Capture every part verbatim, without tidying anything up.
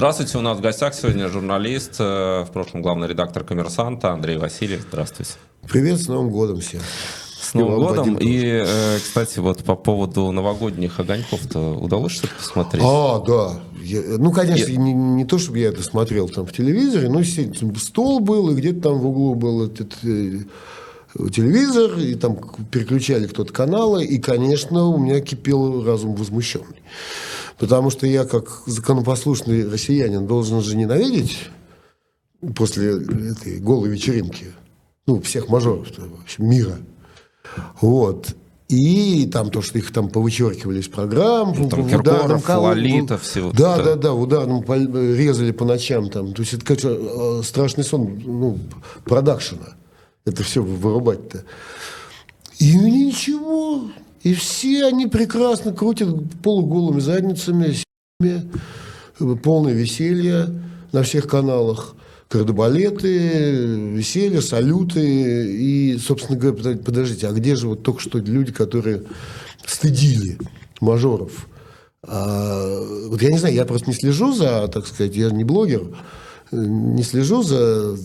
Здравствуйте, у нас в гостях сегодня журналист, в прошлом главный редактор «Коммерсанта» Андрей Васильев. Здравствуйте. Привет, с Новым годом всем. С Новым годом. И, кстати, вот по поводу новогодних огоньков-то удалось что-то посмотреть? А, да. Я, ну, конечно, я... не, не то, чтобы я это смотрел там в телевизоре, но стол был, и где-то там в углу был этот телевизор, и там переключали кто-то каналы, и, конечно, у меня кипел разум возмущенный. Потому что я, как законопослушный россиянин, должен же ненавидеть после этой голой вечеринки, ну, всех мажоров в общем, мира. Вот. И там то, что их там повычеркивали из программ. Ну, там Киркоров, Лолита, всего. Да, да, да, ударом резали по ночам. Там. То есть это, конечно, страшный сон, ну, продакшена. Это все вырубать-то. И ничего. И все они прекрасно крутят полуголыми задницами, полное веселье на всех каналах. Кардебалеты, веселье, салюты. И, собственно говоря, подождите, а где же вот только что люди, которые стыдили мажоров? А, вот я не знаю, я просто не слежу за, так сказать, я не блогер, не слежу за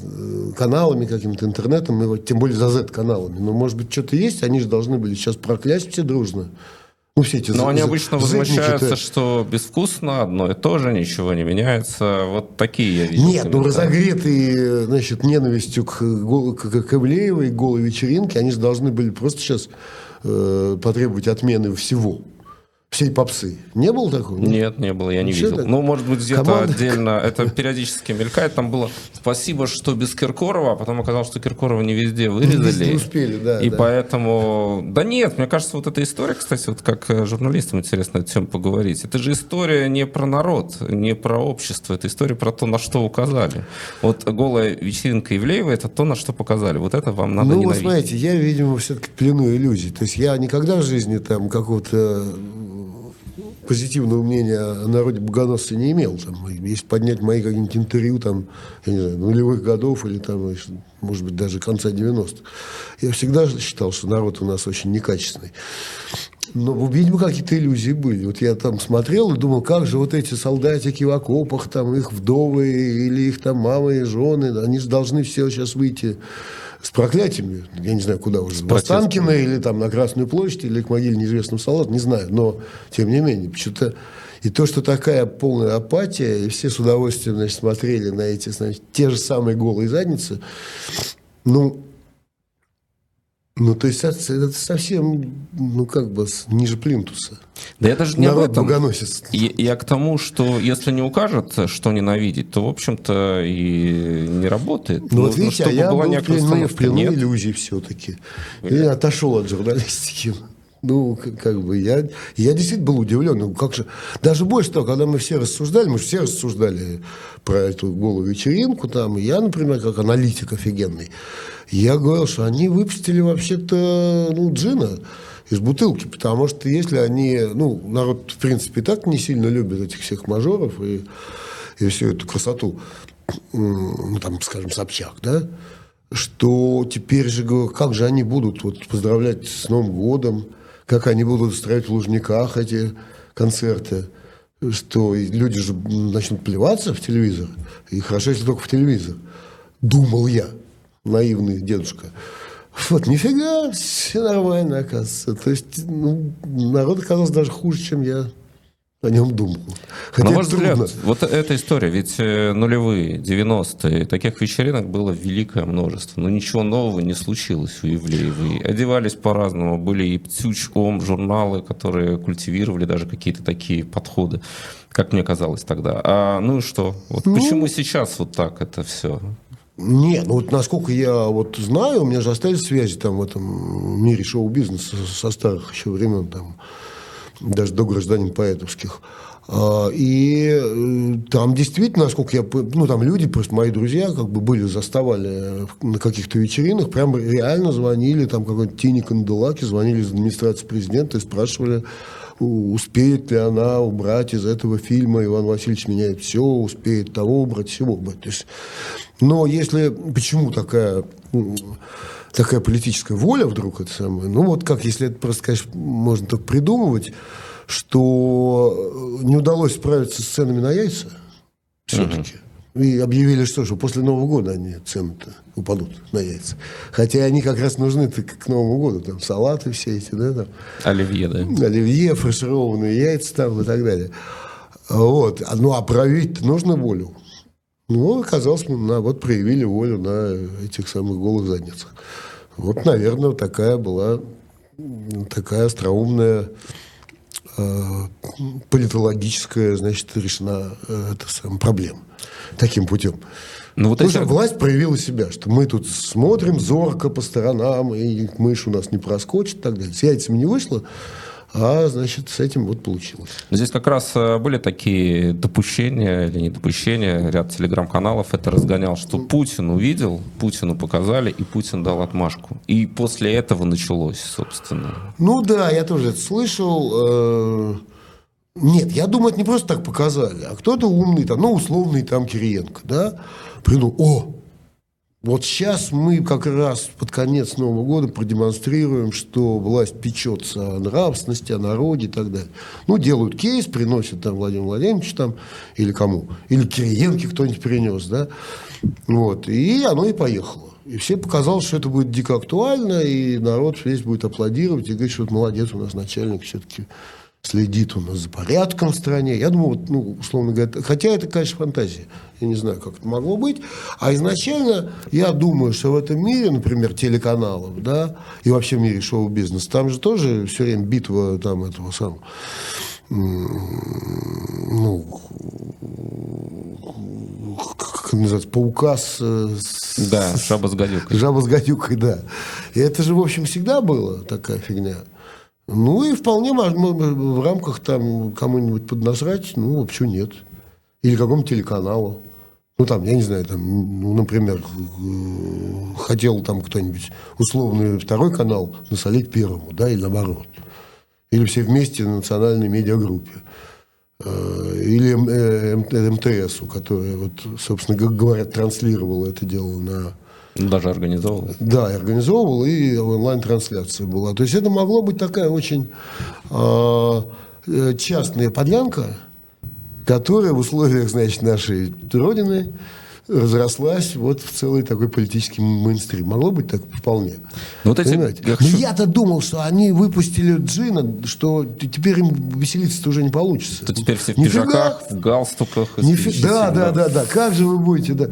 каналами, каким-то интернетом, и вот, тем более за зет-каналами. Но, может быть, что-то есть, они же должны были сейчас проклясть все дружно. Ну, все эти Но за, они обычно за, возмущаются, это... что безвкусно, одно и то же, ничего не меняется. Вот такие я видел. Нет, ну разогретые, значит, ненавистью к, к, к Ивлеевой, к голой вечеринке, они же должны были просто сейчас э, потребовать отмены всего. Всей попсы. Не было такого? Нет, нет, не было, я не Вообще видел. Так? Ну, может быть, где-то Команда... отдельно, это периодически мелькает. Там было «Спасибо, что без Киркорова», а потом оказалось, что Киркорова не везде вырезали. Не успели, да. И да. поэтому... Да нет, мне кажется, вот эта история, кстати, вот как журналистам интересно эту тему поговорить. Это же история не про народ, не про общество. Это история про то, на что указали. Вот голая вечеринка Ивлеева — это то, на что показали. Вот это вам надо ну, ненавидеть. Ну, вы знаете, я, видимо, все-таки плену иллюзий. То есть я никогда в жизни там какого-то... позитивного мнения о народе богоносца не имел. Там, если поднять мои какие-нибудь интервью там, я не знаю, нулевых годов или, там, может быть, даже конца девяностых, я всегда считал, что народ у нас очень некачественный. Но, видимо, какие-то иллюзии были. Вот я там смотрел и думал, как же вот эти солдатики в окопах, там, их вдовы или их там мамы и жены, они же должны все сейчас выйти с проклятиями. Я не знаю, куда уже. В Останкина или там на Красную площадь, или к могиле неизвестного солдата, не знаю. Но, тем не менее, почему-то... И то, что такая полная апатия, и все с удовольствием, значит, смотрели на эти, значит, те же самые голые задницы, ну... Ну, то есть это, это совсем, ну, как бы, ниже плинтуса. Да я даже не об этом. Я, я к тому, что если не укажут, что ненавидеть, то, в общем-то, и не работает. Ну, вот видите, а я был в плену иллюзий все-таки. Я отошел от журналистики. Ну, как бы, я, я действительно был удивлен. Ну, как же, даже больше того, когда мы все рассуждали, мы же все рассуждали про эту голую вечеринку, там, и я, например, как аналитик офигенный, я говорил, что они выпустили вообще-то, ну, джина из бутылки, потому что если они, ну, народ, в принципе, и так не сильно любит этих всех мажоров и, и всю эту красоту, ну, там, скажем, Собчак, да, что теперь же, как же они будут вот поздравлять с Новым годом, как они будут устраивать в Лужниках эти концерты, что люди же начнут плеваться в телевизор, и хорошо, если только в телевизор. Думал я, наивный дедушка. Вот, нифига, все нормально, оказывается. То есть, ну, народ оказался даже хуже, чем я о нем думал. Хотя на ваш взгляд, вот эта история, ведь нулевые, девяностые, таких вечеринок было великое множество, но ничего нового не случилось у Ивлеевой. Одевались по-разному, были и птючком, журналы, которые культивировали даже какие-то такие подходы, как мне казалось тогда. А, ну и что? Вот ну... Почему сейчас вот так это все? Нет, ну вот насколько я вот знаю, у меня же остались связи там в этом мире шоу-бизнеса со старых еще времен там, даже до гражданин поэтовских. И там действительно, насколько я... Ну, там люди, просто мои друзья, как бы были, заставали на каких-то вечеринах, прям реально звонили, там какой-то Тине Канделаки, звонили из администрации президента и спрашивали, успеет ли она убрать из этого фильма «Иван Васильевич меняет все», успеет того убрать, всего убрать. То есть, но если... Почему такая... такая политическая воля вдруг, это самое, ну вот как, если это просто, конечно, можно только придумывать, что не удалось справиться с ценами на яйца, все-таки. Uh-huh. И объявили, что, что после Нового года они цены-то упадут на яйца. Хотя они как раз нужны к Новому году. Там салаты все эти, да? Там. Оливье, да? Оливье, фаршированные яйца там и так далее. Вот. Ну, а проявить-то нужно волю. Ну, оказалось, мы на, вот проявили волю на этих самых голых задницах. Вот, наверное, такая была такая остроумная э, политологическая, значит, решена э, эта самая проблема таким путем. Ну, вот эти... Власть проявила себя, что мы тут смотрим зорко по сторонам, и мышь у нас не проскочит, так далее. С яйцами не вышло. А, значит, с этим вот получилось. Здесь как раз были такие допущения или недопущения, ряд телеграм-каналов это разгонял, что Путин увидел, Путину показали, и Путин дал отмашку. И после этого началось, собственно. Ну да, я тоже это слышал. Нет, я думаю, это не просто так показали, а кто-то умный, там, ну, условный там Кириенко, да, придумал, о, вот сейчас мы как раз под конец Нового года продемонстрируем, что власть печется о нравственности, о народе и так далее. Ну, делают кейс, приносят там Владимиру Владимировичу там, или кому, или Кириенке кто-нибудь принес, да. Вот, и оно и поехало. И все показалось, что это будет дико актуально, и народ весь будет аплодировать и говорить, что вот молодец, у нас начальник все-таки следит у нас за порядком в стране. Я думаю, вот, ну, условно говоря, хотя это, конечно, фантазия. Я не знаю, как это могло быть. А изначально я думаю, что в этом мире, например, телеканалов, да, и вообще в мире шоу-бизнеса, там же тоже все время битва там этого самого, ну, как называется, паука с... Да, жаба с гадюкой. Жаба с гадюкой, да. И это же, в общем, всегда была такая фигня. Ну, и вполне можно в рамках там кому-нибудь поднасрать, ну, вообще нет. Или какому-нибудь телеканалу. Ну, там, я не знаю, там, ну, например, хотел там кто-нибудь условный второй канал насолить первому, да, или наоборот. Или все вместе на национальной медиагруппе. Или эм тэ эсу, которая, вот, собственно говоря, транслировала это дело на... Даже организовывал. Да, организовывал, и онлайн-трансляция была. То есть это могло быть такая очень э, частная подлянка, которая в условиях, значит, нашей Родины разрослась вот в целый такой политический мейнстрим. Могло быть так вполне. Но, вот эти... я хочу... Но я-то думал, что они выпустили джина, что теперь им веселиться-то уже не получится. То теперь все в пиджаках, нифига... в галстуках. Ниф... Да, да, да, да. Как же вы будете... Да.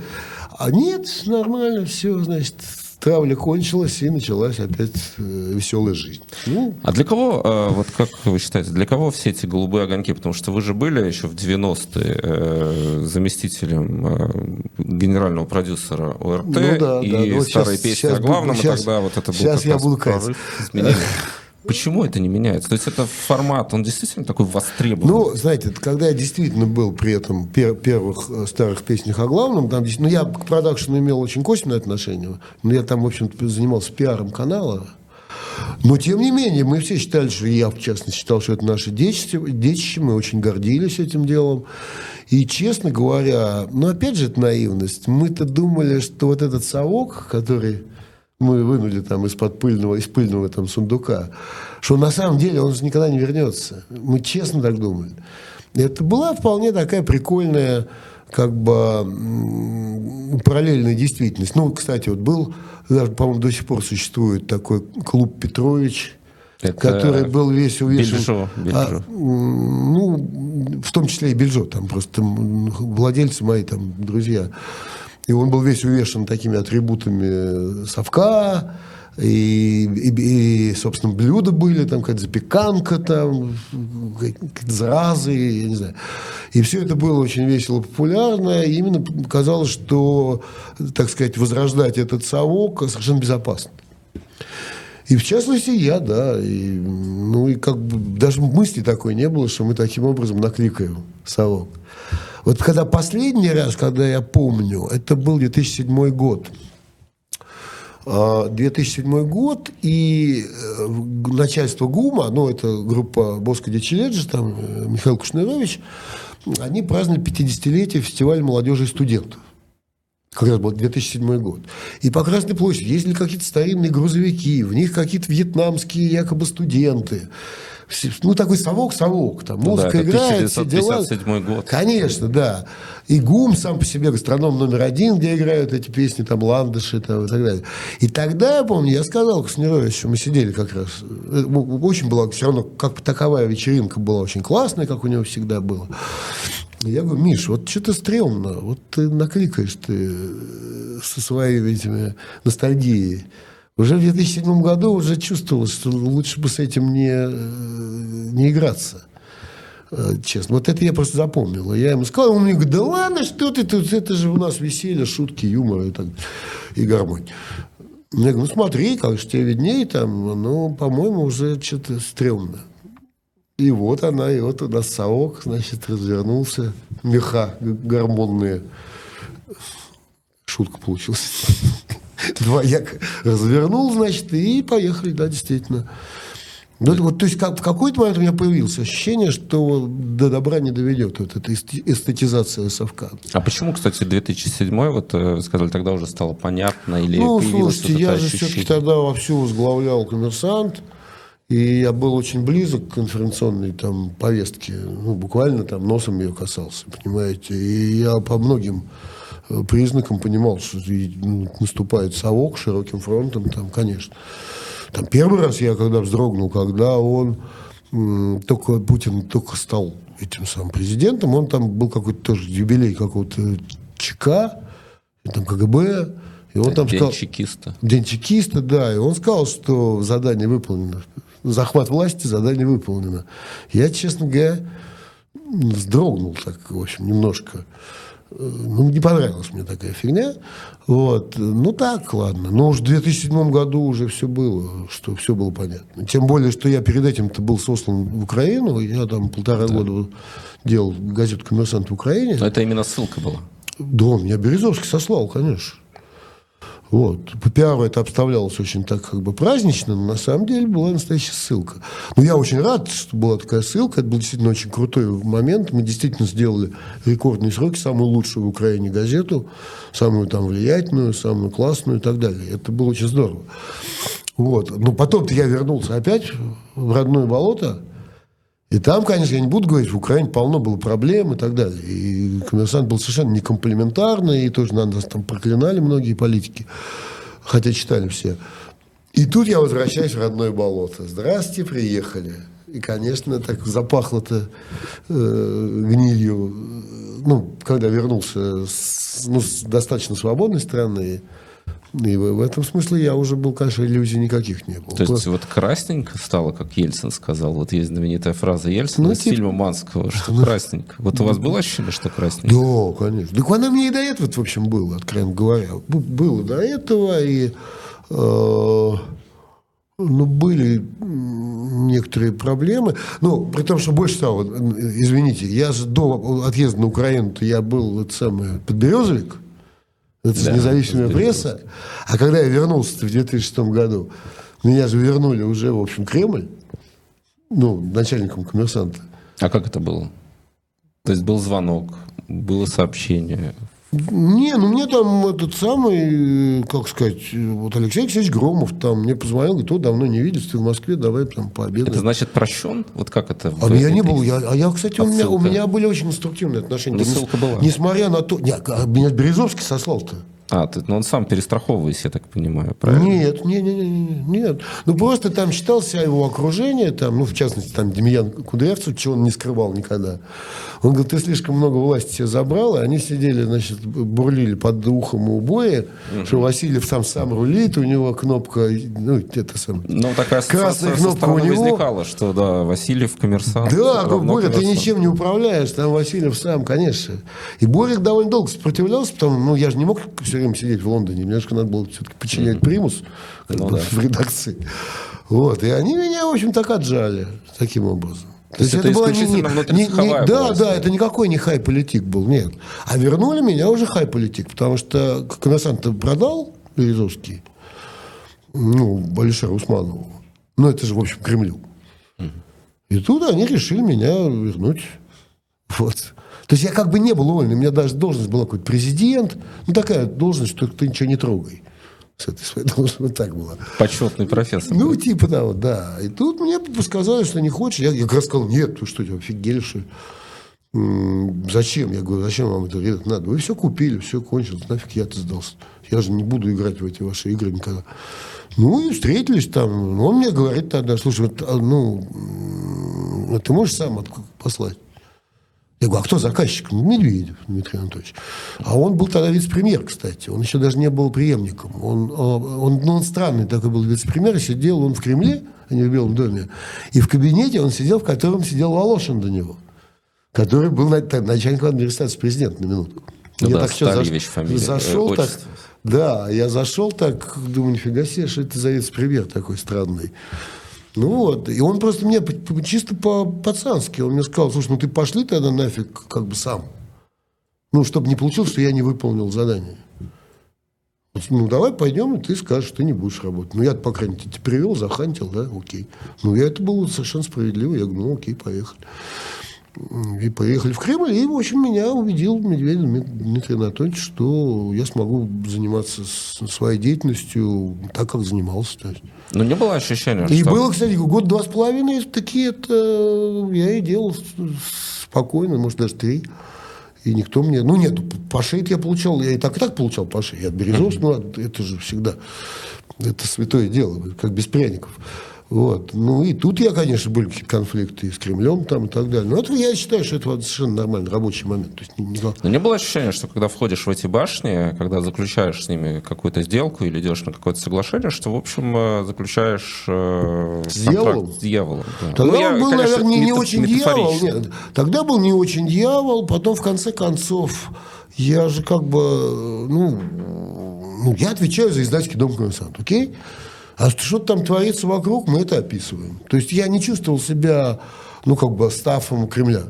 А нет, нормально, все, значит, травля кончилась, и началась опять веселая жизнь. Ну. А для кого, вот как вы считаете, для кого все эти голубые огоньки? Потому что вы же были еще в девяностые заместителем генерального продюсера о эр тэ, ну, да, и да, да. Вот старые сейчас, песни сейчас о главном, сейчас, и тогда вот это было... Сейчас я буду каяться. Почему это не меняется? То есть это формат, он действительно такой востребован? Ну, знаете, когда я действительно был при этом пер- первых старых песнях о главном, там, ну, я к продакшену имел очень косвенное отношение, но я там, в общем-то, занимался пиаром канала, но, тем не менее, мы все считали, что я, в частности, считал, что это наше детище, мы очень гордились этим делом, и, честно говоря, ну, опять же, это наивность, мы-то думали, что вот этот совок, который... мы вынули там из-под пыльного, из пыльного там сундука, что на самом деле он же никогда не вернется. Мы честно так думали. Это была вполне такая прикольная, как бы, параллельная действительность. Ну, кстати, вот был, даже, по-моему, до сих пор существует такой клуб «Петрович», это который был весь увешан... Бельжо. Бельжо. А, ну, в том числе и Бельжо. Там просто там, владельцы мои, там, друзья... И он был весь увешан такими атрибутами совка, и, и, и собственно, блюда были, там какая-то запеканка, там, какие-то заразы, я не знаю. И все это было очень весело, популярно, и именно казалось, что, так сказать, возрождать этот совок совершенно безопасно. И, в частности, я, да, и, ну, и как бы даже мысли такой не было, что мы таким образом накликаем совок. Вот когда последний раз, когда я помню, это был две тысячи седьмой год. две тысячи седьмой год, и начальство ГУМа, ну, это группа Боско де Челеджи, там, Михаил Кушнерович, они праздновали пятидесятилетие фестиваля молодежи и студентов. Как раз был две тысячи седьмой год. И по Красной площади ездили какие-то старинные грузовики, в них какие-то вьетнамские якобы студенты. Ну, такой совок-совок-то. Музыка ну, да, играет, все дела. тысяча девятьсот пятьдесят седьмой год. Конечно, да. И ГУМ сам по себе гастроном номер один, где играют эти песни, там, ландыши, там, и так далее. И тогда, я помню, я сказал Куснировичу, мы сидели как раз, очень была, все равно, как таковая вечеринка была очень классная, как у него всегда было. Я говорю, Миш, вот что-то стрёмно, вот ты накликаешь ты со своими этими ностальгией. Уже в две тысячи седьмом году уже чувствовалось, что лучше бы с этим не, не играться. Честно, вот это я просто запомнил. Я ему сказал, он мне говорит, да ладно, что ты, это же у нас веселье, шутки, юмор и, так, и гармония. Я говорю, ну смотри, как же тебе виднее, там, ну, по-моему, уже что-то стрёмно. И вот она, и вот у нас совок, значит, развернулся, меха гормонные. Шутка получилась. Двояк развернул, значит, и поехали, да, действительно. Ну, вот, то есть, как, в какой-то момент у меня появилось ощущение, что до добра не доведет вот эта эстетизация совка. А почему, кстати, две тысячи седьмой, вот, сказали, тогда уже стало понятно? Или ну, слушайте, я же ощущение? все-таки тогда вовсю возглавлял «Коммерсант», и я был очень близок к информационной там повестке, ну, буквально там носом ее касался, понимаете, и я по многим признаком понимал, что наступает совок широким фронтом, там, конечно. Там первый раз я когда вздрогнул, когда он, только Путин только стал этим самым президентом, он там был какой-то тоже юбилей какого-то ЧК, там КГБ, и он там День сказал... чекиста. День чекиста, да, и он сказал, что задание выполнено, захват власти, задание выполнено. Я, честно говоря, вздрогнул так, в общем, немножко. Ну, не понравилась мне такая фигня. Вот. Ну, так, ладно. Но уж в две тысячи седьмом году уже все было, что все было понятно. Тем более, что я перед этим-то был сослан в Украину. Я там полтора да. года делал газету «Коммерсант» в Украине. Но это именно ссылка была? Да, меня Березовский сослал, конечно. Вот. По пиару это обставлялось очень так как бы празднично, но на самом деле была настоящая ссылка. Но я очень рад, что была такая ссылка. Это был действительно очень крутой момент. Мы действительно сделали рекордные сроки, самую лучшую в Украине газету, самую там влиятельную, самую классную и так далее. Это было очень здорово. Вот. Но потом-то я вернулся опять в родное болото. И там, конечно, я не буду говорить, в Украине полно было проблем и так далее. И «Коммерсант» был совершенно некомплиментарный, и тоже нас там проклинали многие политики, хотя читали все. И тут я возвращаюсь в родное болото. Здравствуйте, приехали. И, конечно, так запахло-то э, гнилью. Ну, когда вернулся с, ну, с достаточно свободной страны, и в этом смысле я уже был, конечно, иллюзий никаких не было. То есть вот красненько стало, как Ельцин сказал. Вот есть знаменитая фраза Ельцина ну, из тип... фильма Манского, что ну, красненько. Вот ну, у вас было ощущение, что красненько? Да, конечно. Так она мне и до этого, в общем, было, откровенно говоря. Было до этого, и э, ну, были некоторые проблемы. Ну, при том, что больше того, извините, я же до отъезда на Украину-то я был этот самый подберезовик. Это да, независимая пресса. А когда я вернулся в две тысячи шестом году, меня же вернули уже, в общем, Кремль, ну, начальником «Коммерсанта». А как это было? То есть был звонок, было сообщение? Не, ну мне там этот самый, как сказать, вот Алексей Алексеевич Громов там мне позвонил, говорит, о, давно не виделся, ты в Москве, давай там пообедаем. Это значит прощен? Вот как это? А я не был, я, а я, кстати, а у, меня, у меня были очень конструктивные отношения. Ну, ссылка была. Несмотря на то, не, меня Березовский сослал-то. А, ты, ну он сам перестраховывается, я так понимаю, правильно? Нет, нет, нет, нет, нет. Ну просто там считался его окружение, там, ну в частности там Демьян Кудрявцев, чего он не скрывал никогда. Он говорит, ты слишком много власти себе забрал, и они сидели, значит, бурлили под ухом у боя, mm-hmm. что Васильев там сам рулит, у него кнопка, ну это сам. Ну такая красная кнопка у него возникала, что да, Васильев коммерсант. Да, Боря, ты ничем не управляешь, там Васильев сам, конечно. И Борик довольно долго сопротивлялся, потому что ну, я же не мог все время сидеть в Лондоне, мне же надо было все-таки подчинять mm-hmm. примус ну, да. в редакции. Вот, и они меня, в общем, так отжали таким образом. То, То есть это, это была не, не, не, не да, была, да, это никакой не хай-политик был, нет. А вернули меня уже хай-политик, потому что «Коммерсант»-то продал Березовский, ну, Алишеру Усманову. Ну, это же, в общем, Кремлю. Mm-hmm. И тут они решили меня вернуть. Вот. То есть я как бы не был уволен, у меня даже должность была какой-то президент, ну такая должность, что ты ничего не трогай. с этой своей должности. Так было. Почетный профессор. Ну, типа того, да. И тут мне сказали, что не хочешь. Я, я как раз сказал, нет, ты что, офигели, что ли? Зачем? Я говорю, зачем вам это надо? Вы все купили, все кончилось, нафиг я-то сдался. Я же не буду играть в эти ваши игры никогда. Ну, и встретились там. Он мне говорит тогда, слушай, ну, ты можешь сам послать? Я говорю, а кто заказчик? Медведев Дмитрий Анатольевич. А он был тогда вице-премьер, кстати. Он еще даже не был преемником. Он, он, ну, он странный такой был вице-премьер. Сидел он в Кремле, а не в Белом доме. И в кабинете он сидел, в котором сидел Волошин до него. Который был начальником администрации президента на минутку. Ну я да, так Старьевич, заш... фамилия, зашел э, так, да, я зашел так, думаю, нифига себе, что это за вице-премьер такой странный. Ну вот, и он просто мне чисто по-пацански, он мне сказал, слушай, ну ты пошли тогда нафиг как бы сам. Ну, чтобы не получилось, что я не выполнил задание. Ну, давай пойдем, и ты скажешь, что ты не будешь работать. Ну, я-то, по крайней мере, ты привел, захантил, да, окей. Ну, я это было совершенно справедливо, я говорю, ну, окей, поехали. И поехали в Кремль, и, в общем, меня убедил Медведев Дмитрий Анатольевич, что я смогу заниматься своей деятельностью так, как занимался. Ну, не было ощущения, что... И было, кстати, год-два с половиной, такие это я и делал спокойно, может, даже три. И никто мне... Ну, нет, по шее я получал, я и так, и так получал по шее. От Березовского, ну, это же всегда, это святое дело, как без пряников. Вот. Ну, и тут я, конечно, были какие-то конфликты с Кремлем там и так далее. Но это, я считаю, что это совершенно нормальный рабочий момент. То есть, не, не... Но не было ощущения, что когда входишь в эти башни, когда заключаешь с ними какую-то сделку или идешь на какое-то соглашение, что, в общем, заключаешь э, с контракт с дьяволом? Да. Тогда ну, я, был, конечно, наверное, не, не очень дьявол. Нет. Тогда был не очень дьявол, потом, в конце концов, я же как бы... Ну, ну я отвечаю за издательский дом «Коммерсант», окей? А что там творится вокруг, мы это описываем. То есть я не чувствовал себя, ну, как бы, стафом Кремля.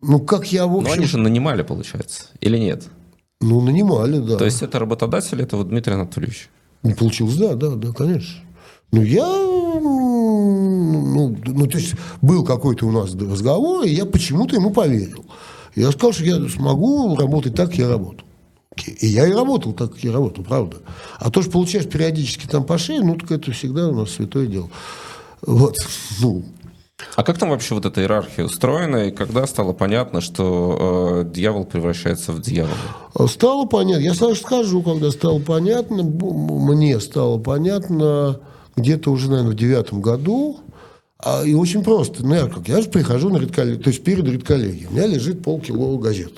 Ну, как я, в общем... Но они же нанимали, получается, или нет? Ну, нанимали, да. То есть это работодатель этого Дмитрия Анатольевича? Ну, получилось, да, да, да, конечно. Ну, я... Ну, ну, то есть был какой-то у нас разговор, и я почему-то ему поверил. Я сказал, что я смогу работать так, как я работал. И я и работал так, как я работал, правда. А то, что получаешь периодически там по шее, ну, так это всегда у нас святое дело. Вот, ну... А как там вообще вот эта иерархия устроена, и когда стало понятно, что э, дьявол превращается в дьявола? Стало понятно. Я сразу скажу, когда стало понятно, мне стало понятно где-то уже, наверное, в девятом году. А, и очень просто. Ну, я, как, я же прихожу на редколлегию, то есть перед редколлегией. У меня лежит полкило газет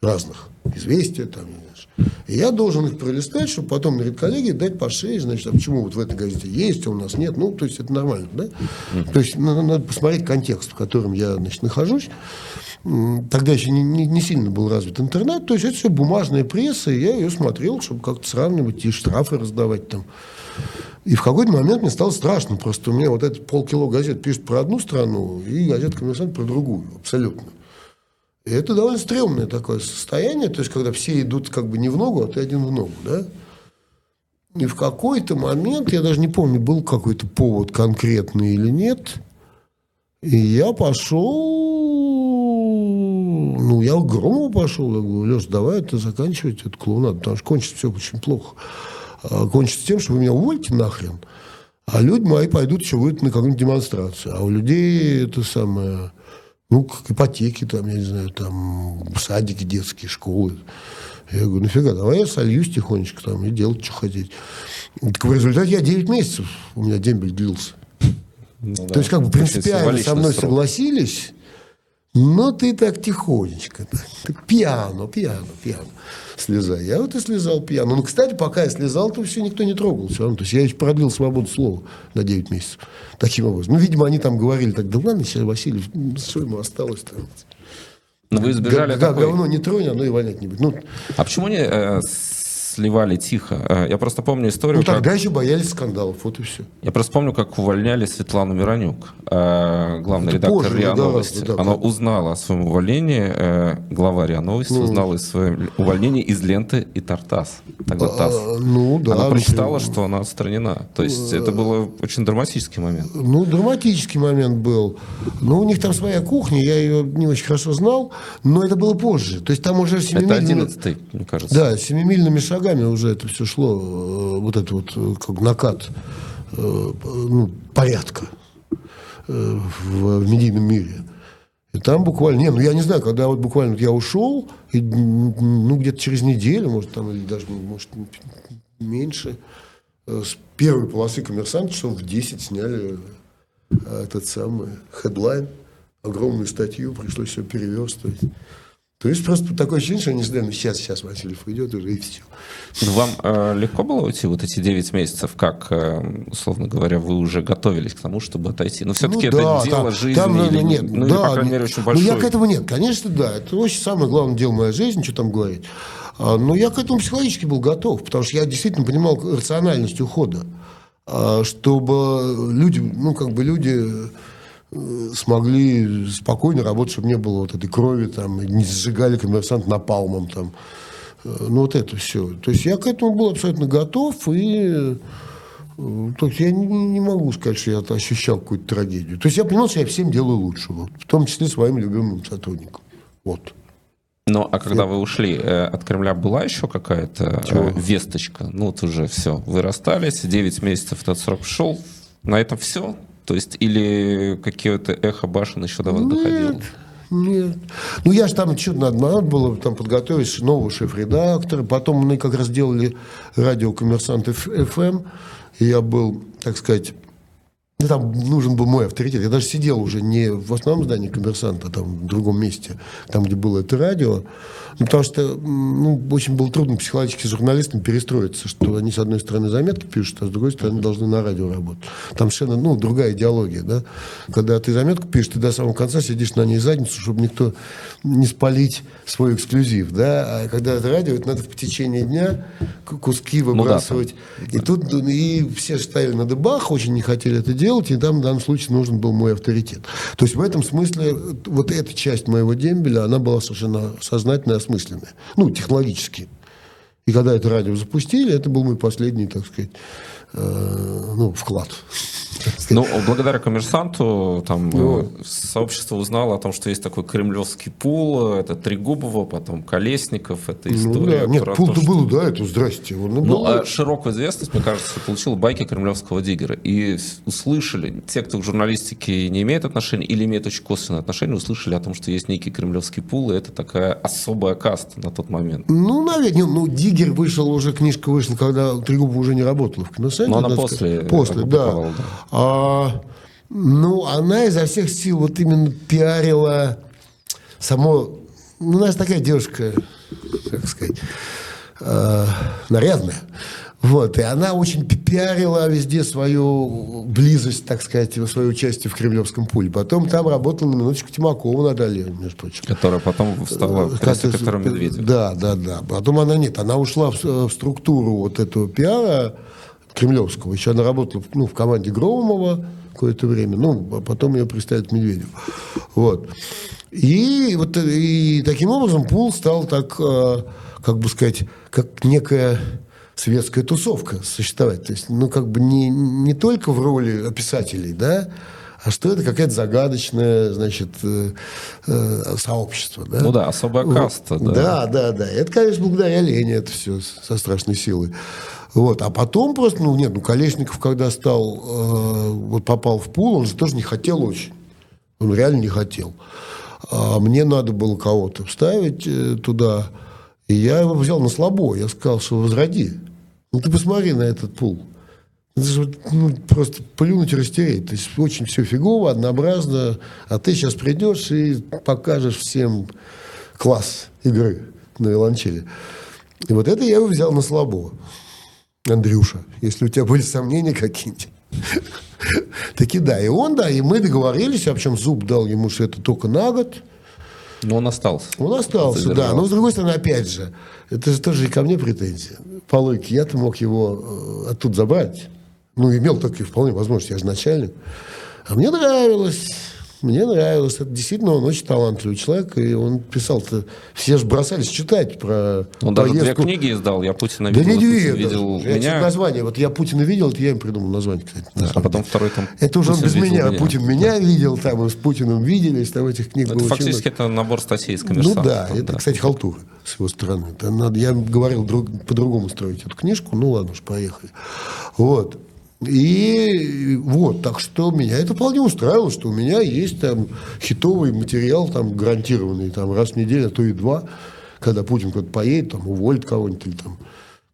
разных. «Известия» там, и я должен их пролистать, чтобы потом на редколлегии дать по шее, значит, а почему вот в этой газете есть, а у нас нет, ну, то есть это нормально, да? То есть надо, надо посмотреть контекст, в котором я, значит, нахожусь. Тогда еще не, не, не сильно был развит интернет, то есть это все бумажная пресса, и я ее смотрел, чтобы как-то сравнивать и штрафы раздавать там. И в какой-то момент мне стало страшно, просто у меня вот этот полкило газет пишет про одну страну, и газета «Коммерсант» про другую, абсолютно. И это довольно стрёмное такое состояние, то есть, когда все идут как бы не в ногу, а ты один в ногу, да? И в какой-то момент, я даже не помню, был какой-то повод конкретный или нет, и я пошел, ну, я к Громову пошел, я говорю, Лёш, давай это заканчивать, это клоунаду, потому что кончится все очень плохо. Кончится тем, что вы меня уволите нахрен, а люди мои пойдут еще выйдут на какую-нибудь демонстрацию, а у людей это самое... Ну, как ипотеки, там, я не знаю, там, садики детские, школы. Я говорю, нафига, давай я сольюсь тихонечко там и делать, что хотите. Так в результате я девять месяцев, у меня дембель длился. Ну, то да, есть, как бы принципиально со мной срок. Согласились, но ты так тихонечко, так, пьяно, пьяно, пьяно слезай. Я вот и слезал пьяно. Ну, кстати, пока я слезал, то все никто не трогал. Все равно. То есть я еще продлил свободу слова на девять месяцев. Таким образом. Ну, видимо, они там говорили так, да ладно, Сергей Васильев, что ему осталось там? Но вы избежали да, такой... Говно не тронь, оно и вонять не будет. Ну... А почему они э, сливали тихо? Я просто помню историю... Ну, тогда как... еще боялись скандалов, вот и все. Я просто помню, как увольняли Светлану Миронюк, э, главный это редактор «РИА Новости». Да, Она да. узнала о своем увольнении, э, глава «РИА Новости» ну, узнала о своем увольнении из ленты и «Тартас». Тогда «ТАСС». А, ну, да, она прочитала, очень... что она отстранена. То есть а, это был очень драматический момент. Ну, драматический момент был. Ну, у них там своя кухня, я ее не очень хорошо знал, но это было позже. То есть там уже семимильными... Это одиннадцатый, мне кажется. Да, семимильными шагами шагами уже это все шло, вот это вот как накат, ну, порядка в медийном мире. И там буквально, не, ну я не знаю, когда вот буквально я ушел, и, ну где-то через неделю, может там, или даже, может меньше, с первой полосы «Коммерсанта» часов в десять сняли этот самый хедлайн, огромную статью, пришлось все переверстывать. То есть просто такое ощущение, что они знают, ну сейчас, сейчас Васильев уйдет уже и все. Ну, вам э, легко было уйти вот эти девять месяцев, как, э, условно говоря, вы уже готовились к тому, чтобы отойти? Но все-таки ну, это да, дело там, жизни там, или, нет, ну, да, или, по крайней мере, очень большое. Ну я к этому нет, конечно, да, это очень самое главное дело моей жизни, что там говорить. А, но я к этому психологически был готов, потому что я действительно понимал рациональность ухода, а, чтобы люди, ну как бы люди... смогли спокойно работать, чтобы не было вот этой крови, там, не сжигали «Коммерсант» напалмом, там, ну, вот это все. То есть я к этому был абсолютно готов, и то есть я не, не могу сказать, что я ощущал какую-то трагедию. То есть я понимал, что я всем делаю лучше, вот, в том числе своим любимым сотрудникам. Вот. Ну, а когда вы ушли, от Кремля была еще какая-то Чего? весточка? Ну, вот уже все, вы расстались, девять месяцев этот срок шел, на этом все? То есть, или какие-то эхо башен еще до вас нет, доходило? Нет. Ну, я же там что-то надо, надо было там подготовить нового шеф-редактора. Потом мы как раз делали радио «Коммерсант эф эм». И я был, так сказать, ну, там нужен был мой авторитет. Я даже сидел уже не в основном здании «Коммерсанта», а там в другом месте, там, где было это радио. Ну, потому что ну, очень было трудно психологически журналистам перестроиться, что они, с одной стороны, заметки пишут, а с другой стороны, должны на радио работать. Там совершенно ну, другая идеология. Да? Когда ты заметку пишешь, ты до самого конца сидишь на ней задницу, чтобы никто не спалить свой эксклюзив. Да? А когда это радио, это надо в течение дня куски выбрасывать. Ну, да. И тут и все стояли на дыбах, очень не хотели это делать, и там в данном случае нужен был мой авторитет. То есть в этом смысле вот эта часть моего дембеля, она была совершенно сознательная, осмысленная, ну, технологически. И когда это радио запустили, это был мой последний, так сказать, э, ну, вклад. Ну, благодаря «Коммерсанту» там ну, сообщество узнало о том, что есть такой кремлевский пул, это Трегубова, потом Колесников, это история. Ну, да. Нет, пул-то что... был, да, это здрасте. Он, ну, ну а широкую известность, мне кажется, получила байки кремлевского диггера. И услышали, те, кто к журналистике не имеет отношения или имеет очень косвенное отношение, услышали о том, что есть некий кремлевский пул, и это такая особая каста на тот момент. Ну, наверное, ну, диггер вышел уже, книжка вышла, когда Трегубова уже не работала в «Коммерсанте». Но она после. После, да. А, ну, она изо всех сил вот именно пиарила само... Ну, у нас такая девушка, как сказать, э, нарядная. Вот, и она очень пиарила везде свою близость, так сказать, свое участие в кремлевском пуле. Потом там работала на минуточку Тимакова на Дали, между прочим. Которая потом стала пресс-секретарем Медведева. Да, да, да. Потом она нет, она ушла в, в структуру вот этого пиара, кремлевского. Еще она работала ну, в команде Громова какое-то время, ну, а потом ее представит Медведев. Вот. И, вот, и таким образом пул стал так, как бы сказать, как некая светская тусовка существовать. То есть, ну, как бы не, не только в роли описателей, да, а что это какая-то загадочная, значит, сообщество, да? Ну да, особая каста, да. Да, да, да. Это, конечно, благодаря Лене это все со страшной силой. Вот. А потом просто, ну нет, ну Колесников, когда стал, э, вот попал в пул, он же тоже не хотел очень. Он реально не хотел. А мне надо было кого-то вставить э, туда. И я его взял на слабо. Я сказал, что возроди. Ну ты посмотри на этот пул. Это же ну, просто плюнуть и растереть. То есть очень все фигово, однообразно. А ты сейчас придешь и покажешь всем класс игры на виолончели. И вот это я его взял на слабо. Андрюша, если у тебя были сомнения какие-нибудь. Таки да, и он, да, и мы договорились, а причем зуб дал ему, что это только на год. Но он остался. Он остался, да, но с другой стороны, опять же, это же тоже и ко мне претензия. По логике, я-то мог его оттуда забрать. Ну, имел такие вполне возможности, я же начальник. А мне нравилось, мне нравилось. Это действительно, он очень талантливый человек, и он писал-то... Все же бросались читать про Он поездку. Даже две книги издал, я Путина видел. Да не две, видел меня... Я читал название, вот я Путина видел, это я им придумал название, кстати. На да, а потом второй там... Это уже он без меня, меня, Путин меня да. видел, там, с Путиным виделись, там этих книг это было фактически это набор статей из «Коммерсанта». Ну да, там, это, да. кстати, халтура с его стороны. Это надо, я говорил друг, по-другому строить эту книжку, ну ладно уж, поехали. Вот. И вот, так что меня это вполне устраивало, что у меня есть там хитовый материал, там гарантированный, там раз в неделю, а то и два, когда Путин куда-то поедет, там уволит кого-нибудь или там.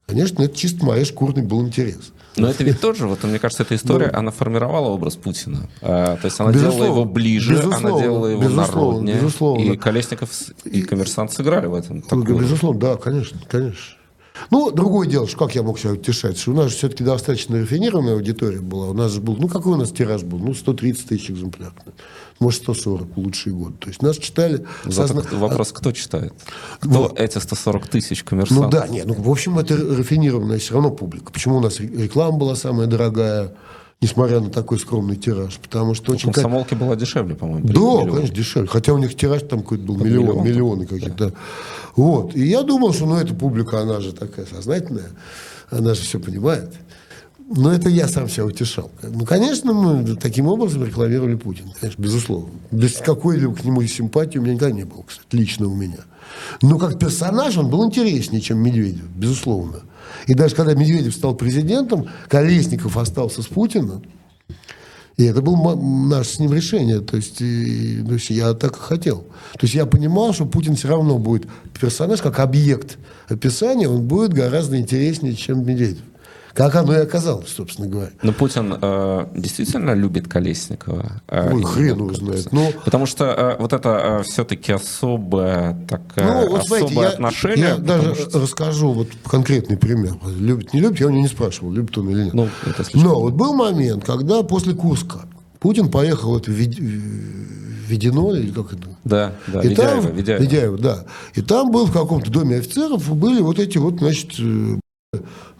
Конечно, это чисто моя шкурный был интерес. Но это ведь тоже, вот мне кажется, эта история, да. она формировала образ Путина. А, то есть она безусловно, делала его ближе, безусловно, она делала его народнее. Безусловно. И Колесников и Коммерсант сыграли в этом. Такую. Безусловно, да, конечно, конечно. Ну, другое дело, что как я мог себя утешать, что у нас же все-таки достаточно рафинированная аудитория была, у нас же был, ну, какой у нас тираж был, ну, сто тридцать тысяч экземпляров, может, сто сорок лучший год, то есть нас читали... Созна... Вопрос, кто читает? Кто ну, эти сто сорок тысяч коммерсантов? Ну, да, нет, ну, в общем, это рафинированная все равно публика, почему у нас реклама была самая дорогая, несмотря на такой скромный тираж, потому что... очень. Комсомолки была дешевле, по-моему. Да, миллион. Конечно, дешевле. Хотя у них тираж там какой-то был, миллион, миллион, миллионы какие-то. Да. Вот. И я думал, что ну, эта публика, она же такая сознательная, она же все понимает. Но это я сам себя утешал. Ну, конечно, мы таким образом рекламировали Путина, конечно, безусловно. Без какой-либо к нему симпатии у меня никогда не было, кстати, лично у меня. Но как персонаж он был интереснее, чем Медведев, безусловно. И даже когда Медведев стал президентом, Колесников остался с Путиным. И это было наше с ним решение. То есть, и, то есть я так и хотел. То есть я понимал, что Путин все равно будет персонаж, как объект описания, он будет гораздо интереснее, чем Медведев. Как оно и оказалось, собственно говоря. Но Путин э, действительно любит Колесникова. Э, Ой, хрен его знает. Но... Потому что э, вот это э, все-таки особое, так, э, ну, вот, особое знаете, отношение. Я, я даже что... расскажу вот конкретный пример. Любит, не любит, я у него не спрашивал, любит он или нет. Ну, Но вот был момент, когда после Курска Путин поехал вот в Ведено, или как это? Да, да, и Ведяева, там, Ведяева. Ведяева, да. И там был в каком-то доме офицеров, были вот эти вот, значит...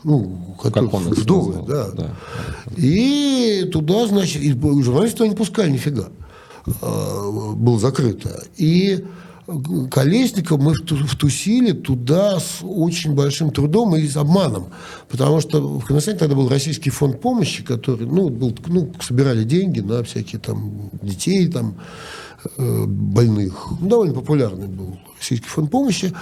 Ну, как он вдовы, да. да. И туда, значит, и журналистов не пускали, нифига. А, было закрыто. И Колесников мы втусили туда с очень большим трудом и с обманом. Потому что в Коммерсанте тогда был Российский фонд помощи, который, ну, был, ну, собирали деньги на всякие там детей там больных. Ну, довольно популярный был Российский фонд помощи.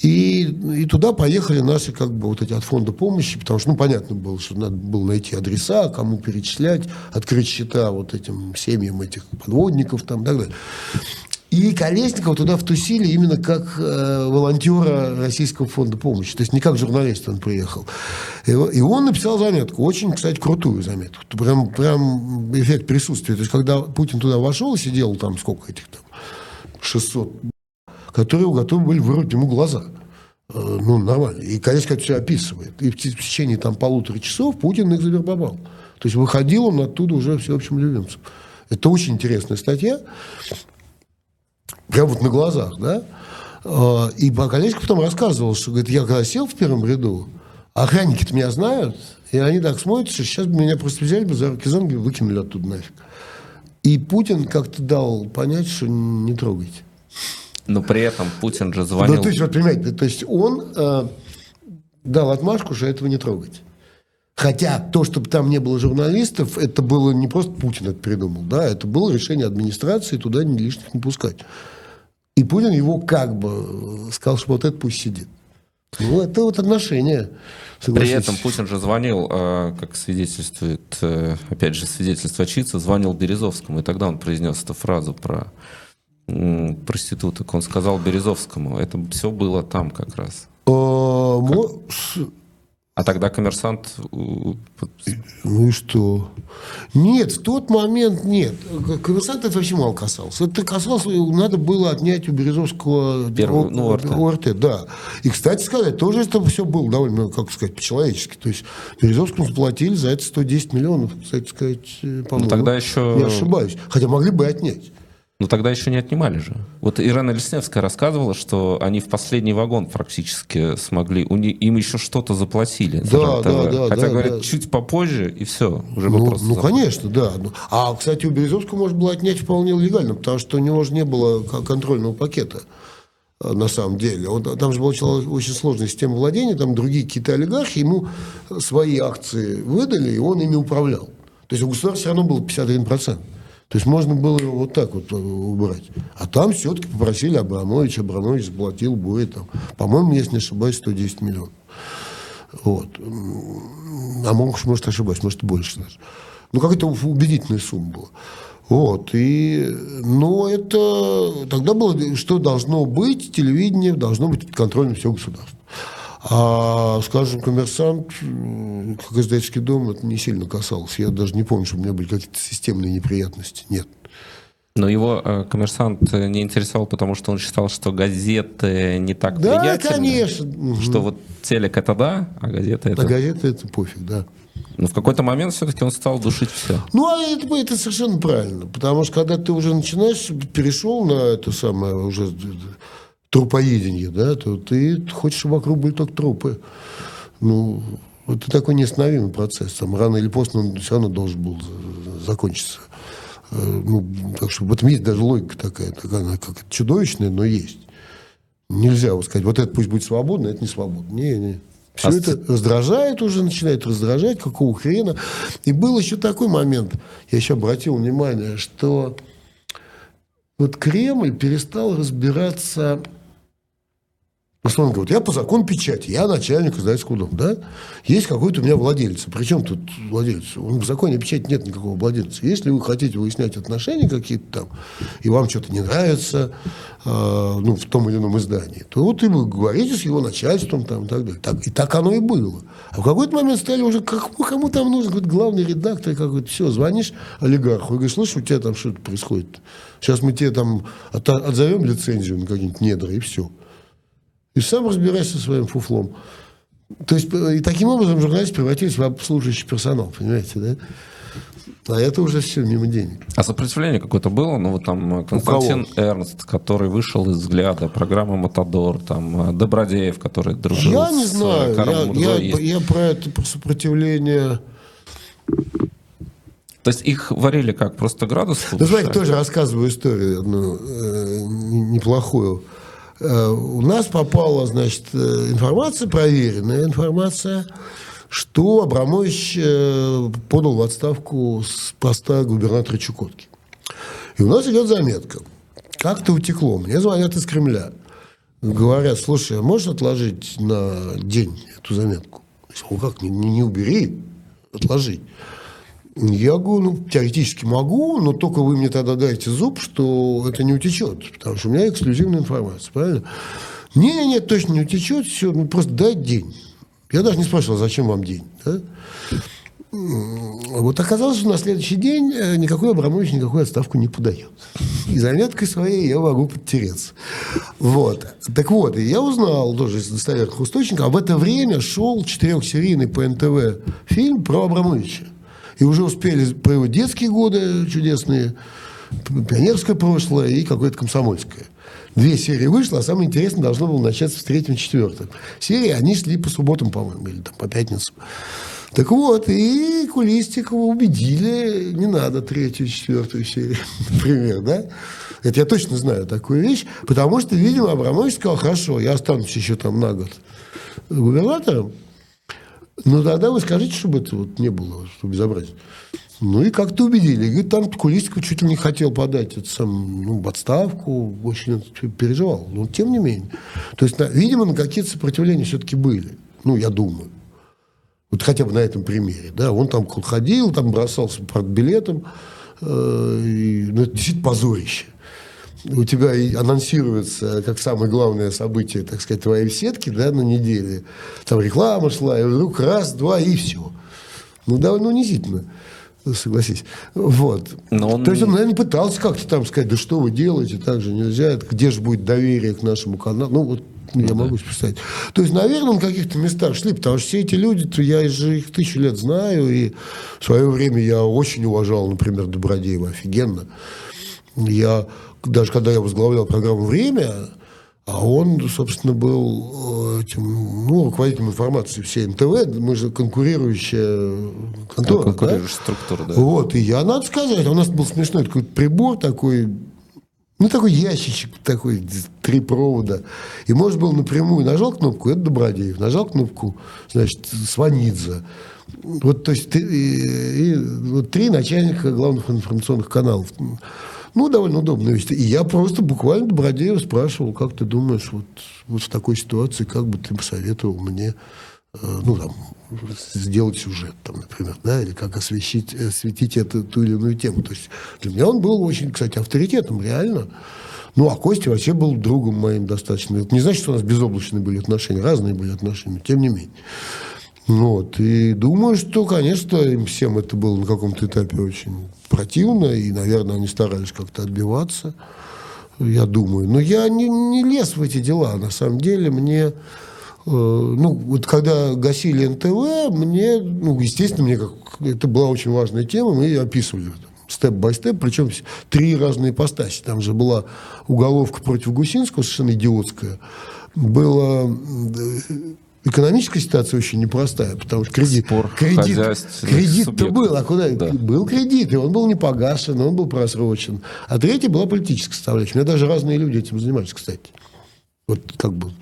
И, и туда поехали наши, как бы, вот эти от фонда помощи, потому что, ну, понятно было, что надо было найти адреса, кому перечислять, открыть счета вот этим семьям этих подводников там и так далее. И Колесникова туда втусили именно как э, волонтера Российского фонда помощи. То есть не как журналист он приехал. И, и он написал заметку. Очень, кстати, крутую заметку. Прям, прям эффект присутствия. То есть когда Путин туда вошел и сидел там сколько этих там, шестьсот, которые готовы были вырвать ему глаза. Э, ну, нормально. И Колесников все описывает. И в течение там полутора часов Путин их завербовал. То есть выходил он оттуда уже всеобщим любимцем. Это очень интересная статья. Прямо вот на глазах, да? И Колесников потом рассказывал, что, говорит, я когда сел в первом ряду, охранники-то меня знают, и они так смотрят, что сейчас бы меня просто взяли бы за руки за ноги, выкинули оттуда нафиг. И Путин как-то дал понять, что не трогайте. Но при этом Путин же звонил... Ну, то есть, вот понимаете, то есть он э, дал отмашку, что этого не трогать. Хотя то, чтобы там не было журналистов, это было не просто Путин это придумал, да, это было решение администрации туда лишних не пускать. И Путин его как бы сказал, что вот это пусть сидит. Ну, это вот отношение. Согласитесь. При этом Путин же звонил, как свидетельствует, опять же, свидетельство очевидца, звонил Березовскому, и тогда он произнес эту фразу про проституток. Он сказал Березовскому, это все было там как раз. Как... А тогда Коммерсант... Ну и что? Нет, в тот момент нет. Коммерсант это вообще мало касался. Это касалось, надо было отнять у Березовского Первый, ну, ОРТ. ОРТ, да. И, кстати сказать, тоже это все было довольно, как сказать, по-человечески. То есть Березовскому заплатили за это сто десять миллионов, кстати сказать, по-моему. Ну, тогда еще... Не ошибаюсь. Хотя могли бы отнять. Но тогда еще не отнимали же. Вот Ирена Лесневская рассказывала, что они в последний вагон практически смогли, у них, им еще что-то заплатили. Да, да, да. Хотя, да, говорят, да. Чуть попозже, и все, уже ну, вопрос. Ну, заплатили. Конечно, да. А, кстати, у Березовского можно было отнять вполне легально, потому что у него же не было контрольного пакета. На самом деле. Он, там же была очень сложная система владения, там другие какие-то олигархи ему свои акции выдали, и он ими управлял. То есть у государства все равно было пятьдесят один процент. То есть можно было его вот так вот убрать. А там все-таки попросили Абрамовича, Абрамович заплатил бой там. По-моему, если не ошибаюсь, сто десять миллионов. Вот. А может ошибаюсь, может больше даже. Ну, какая-то убедительная сумма была. Вот, и, но это, тогда было, что должно быть, телевидение должно быть контролем всего государства. А, скажем, «Коммерсант», как издательский дом, это не сильно касалось. Я даже не помню, что у меня были какие-то системные неприятности. Нет. Но его «Коммерсант» не интересовал, потому что он считал, что газеты не так да, влиятельны. Да, конечно. Что вот телек это да, а газеты это... А газеты это пофиг, да. Но в какой-то момент все-таки он стал душить все. Ну, а это, это совершенно правильно. Потому что когда ты уже начинаешь, перешел на это самое уже трупоедение, да, то ты хочешь, чтобы вокруг были только трупы. Ну, это такой неостановимый процесс. Там, рано или поздно он все равно должен был закончиться. Ну, так что в этом есть даже логика такая, такая она как чудовищная, но есть. Нельзя вот сказать, вот это пусть будет свободно, это не свободно. Не, не. Все а это ст... раздражает уже, начинает раздражать, какого хрена. И был еще такой момент, я еще обратил внимание, что вот Кремль перестал разбираться... Условно говоря, я по закону печати, я начальник издательского дома, да? Есть какой-то у меня владелец. Причем тут владелец? В законе о печати нет никакого владельца. Если вы хотите выяснять отношения какие-то там, и вам что-то не нравится, э, ну, в том или ином издании, то вот и вы говорите с его начальством там, и так далее. Так, и так оно и было. А в какой-то момент стали уже, как, кому там нужен говорит, главный редактор, какой-то, все, звонишь олигарху и говоришь, слушай, у тебя там что-то происходит. Сейчас мы тебе там от, отзовем лицензию на какие-нибудь недра, и все. И сам разбирайся со своим фуфлом. То есть, и таким образом журналисты превратились в обслуживающий персонал, понимаете, да? А это уже все мимо денег. А сопротивление какое-то было? Ну, вот там Константин Эрнст, который вышел из взгляда, программы «Матадор», там Добродеев, который дружил я не знаю. С я, я, я про это про сопротивление... То есть их варили как? Просто градус? Да, знаете, тоже рассказываю историю одну э, неплохую. У нас попала, значит, информация, проверенная информация, что Абрамович подал в отставку с поста губернатора Чукотки. И у нас идет заметка. Как-то утекло. Мне звонят из Кремля. Говорят, слушай, а можешь отложить на день эту заметку? Ну как, не, не убери, отложи. Я говорю, ну, теоретически могу, но только вы мне тогда дайте зуб, что это не утечет, потому что у меня эксклюзивная информация, правильно? Нет, нет, точно не утечет, все, ну, просто дай день. Я даже не спрашивал, зачем вам день, да? Вот оказалось, что на следующий день никакой Абрамович никакую отставку не подает. И заметкой своей я могу подтереться. Вот. Так вот, я узнал тоже из достоверных источников, а в это время шел четырехсерийный по эн тэ вэ фильм про Абрамовича. И уже успели про его детские годы чудесные, пионерское прошлое и какое-то комсомольское. Две серии вышло, а самое интересное должно было начаться в третьем и четвертом. Серии они шли по субботам, по-моему, или там, по пятницам. Так вот, и Кулистикова убедили, не надо третью и четвертую серию, например, да? Это я точно знаю такую вещь, потому что, видимо, Абрамович сказал, хорошо, я останусь еще там на год губернатором, ну, тогда вы скажите, чтобы это вот не было, чтобы безобразие. Ну, и как-то убедили. Говорит, там Кулистиков чуть ли не хотел подать это сам, ну, в отставку, очень переживал. Но тем не менее. То есть, видимо, на какие-то сопротивления все-таки были. Ну, я думаю. Вот хотя бы на этом примере. Да? Он там ходил, там бросался билетом. Э, и, ну, это действительно позорище. У тебя и анонсируется как самое главное событие, так сказать, твоей сетки, да, на неделе. Там реклама шла, и вдруг раз, два, и все. Ну, довольно унизительно, согласись. Вот. Но он... То есть он, наверное, пытался как-то там сказать, да что вы делаете, так же нельзя, где же будет доверие к нашему каналу. Ну, вот ну, я да. могу представить. То есть, наверное, на каких-то местах шли, потому что все эти люди, я же их тысячу лет знаю, и в свое время я очень уважал, например, Добродеева, офигенно. Я даже когда я возглавлял программу «Время», а он, собственно, был этим, ну, руководителем информации всей эн тэ вэ. Мы же конкурирующая контора. Конкурирующая, да? Структура, да. Вот, и я, надо сказать, у нас был смешной такой прибор, такой, ну, такой ящичек, такой, три провода. И можно было напрямую, нажал кнопку, это Добродеев, нажал кнопку, значит, Сванидзе. Вот, то есть, и, и, вот три начальника главных информационных каналов. Ну, довольно удобно. И я просто буквально Добродеева спрашивал, как ты думаешь, вот, вот в такой ситуации, как бы ты посоветовал мне, ну, там, сделать сюжет, там, например, да, или как освещить, осветить эту, ту или иную тему. То есть для меня он был очень, кстати, авторитетом, реально. Ну, а Костя вообще был другом моим достаточно. Это не значит, что у нас безоблачные были отношения, разные были отношения, но тем не менее. Вот. И думаю, что, конечно, им всем это было на каком-то этапе очень противно, и, наверное, они старались как-то отбиваться, я думаю. Но я не, не лез в эти дела, на самом деле. Мне, э, ну, вот когда гасили эн тэ вэ, мне, ну, естественно, мне как, это была очень важная тема, мы ее описывали степ-бай-степ, причем три разные ипостаси. Там же была уголовка против Гусинского, совершенно идиотская, было... Экономическая ситуация очень непростая, потому что кредит, Спор, кредит, кредит-то был, а куда? Да. Был кредит, и он был не погашен, он был просрочен. А третья была политическая составляющая. У меня даже разные люди этим занимались, кстати. Вот как бы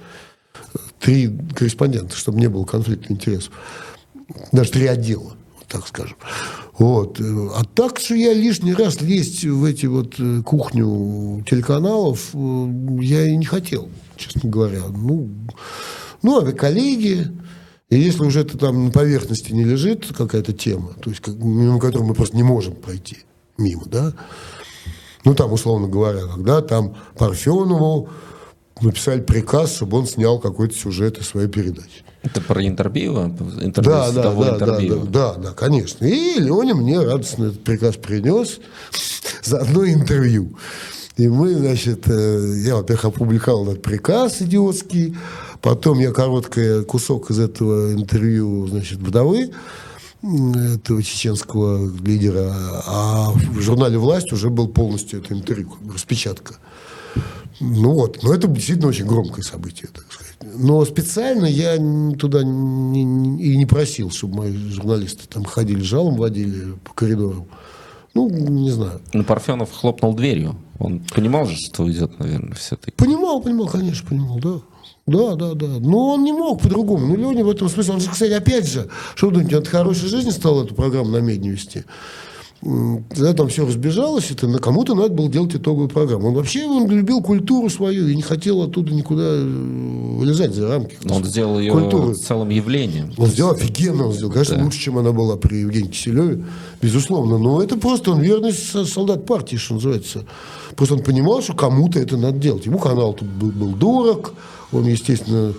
три корреспондента, чтобы не было конфликта интересов. Даже три отдела, так скажем. Вот. А так, что я лишний раз лезть в эти вот кухню телеканалов, я и не хотел, честно говоря. Ну... Ну, а коллеги, и если уже это там на поверхности не лежит какая-то тема, то есть, мимо которой мы просто не можем пройти мимо, да, ну, там, условно говоря, когда там Парфенову написали приказ, чтобы он снял какой-то сюжет из своей передачи. Это про Интербиева? Да, да, да, да, да, да, конечно. И Леня мне радостно этот приказ принес за одно интервью. И мы, значит, я, во-первых, опубликовал этот приказ идиотский, потом я короткий кусок из этого интервью, значит, вдовы этого чеченского лидера, а в журнале «Власть» уже был полностью это интервью, распечатка. Ну вот, но это действительно очень громкое событие, так сказать. Но специально я туда не, не, и не просил, чтобы мои журналисты там ходили жалом, водили по коридорам. Ну, не знаю. Но Парфенов хлопнул дверью. Он понимал же, что уйдет, наверное, все-таки. Понимал, понимал, конечно, понимал, да. Да, да, да. Но он не мог по-другому. Ну, Леня в этом смысле. Он же, кстати, опять же, что вы думаете, он от «Хорошей жизни» стал эту программу на Медне вести. Когда там все разбежалось, это на кому-то надо было делать итоговую программу. Он вообще он любил культуру свою и не хотел оттуда никуда вылезать за рамки. Но он сделал ее культуры. Целым явлением. Он сделал офигенно, он сделал, конечно, да. Лучше, чем она была при Евгении Киселеве, безусловно. Но это просто он верный солдат партии, что называется. Просто он понимал, что кому-то это надо делать. Ему канал тут был, был дорог, он, естественно...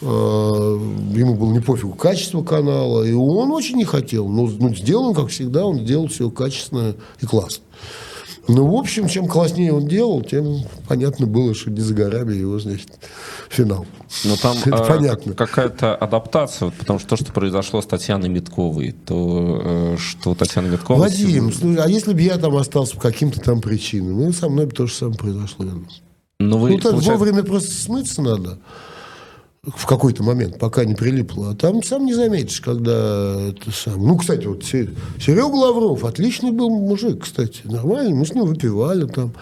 Ему было не пофигу качество канала, и он очень не хотел. Но ну, сделал он, как всегда, он делал все качественно и классно. Ну, в общем, чем класснее он делал, тем понятно было, что не за горами его, значит, финал. Но там это понятно. Какая-то адаптация, потому что то, что произошло с Татьяной Митковой, то что Татьяна Миткова... Вадим, сегодня... а если бы я там остался по каким-то там причинам, и со мной бы то же самое произошло. Но вы, ну, так получается... вовремя просто смыться надо. В какой-то момент, пока не прилипло. А там сам не заметишь, когда это сам. Ну, кстати, вот Серега Лавров, отличный был мужик, кстати, нормальный. Мы с ним выпивали там.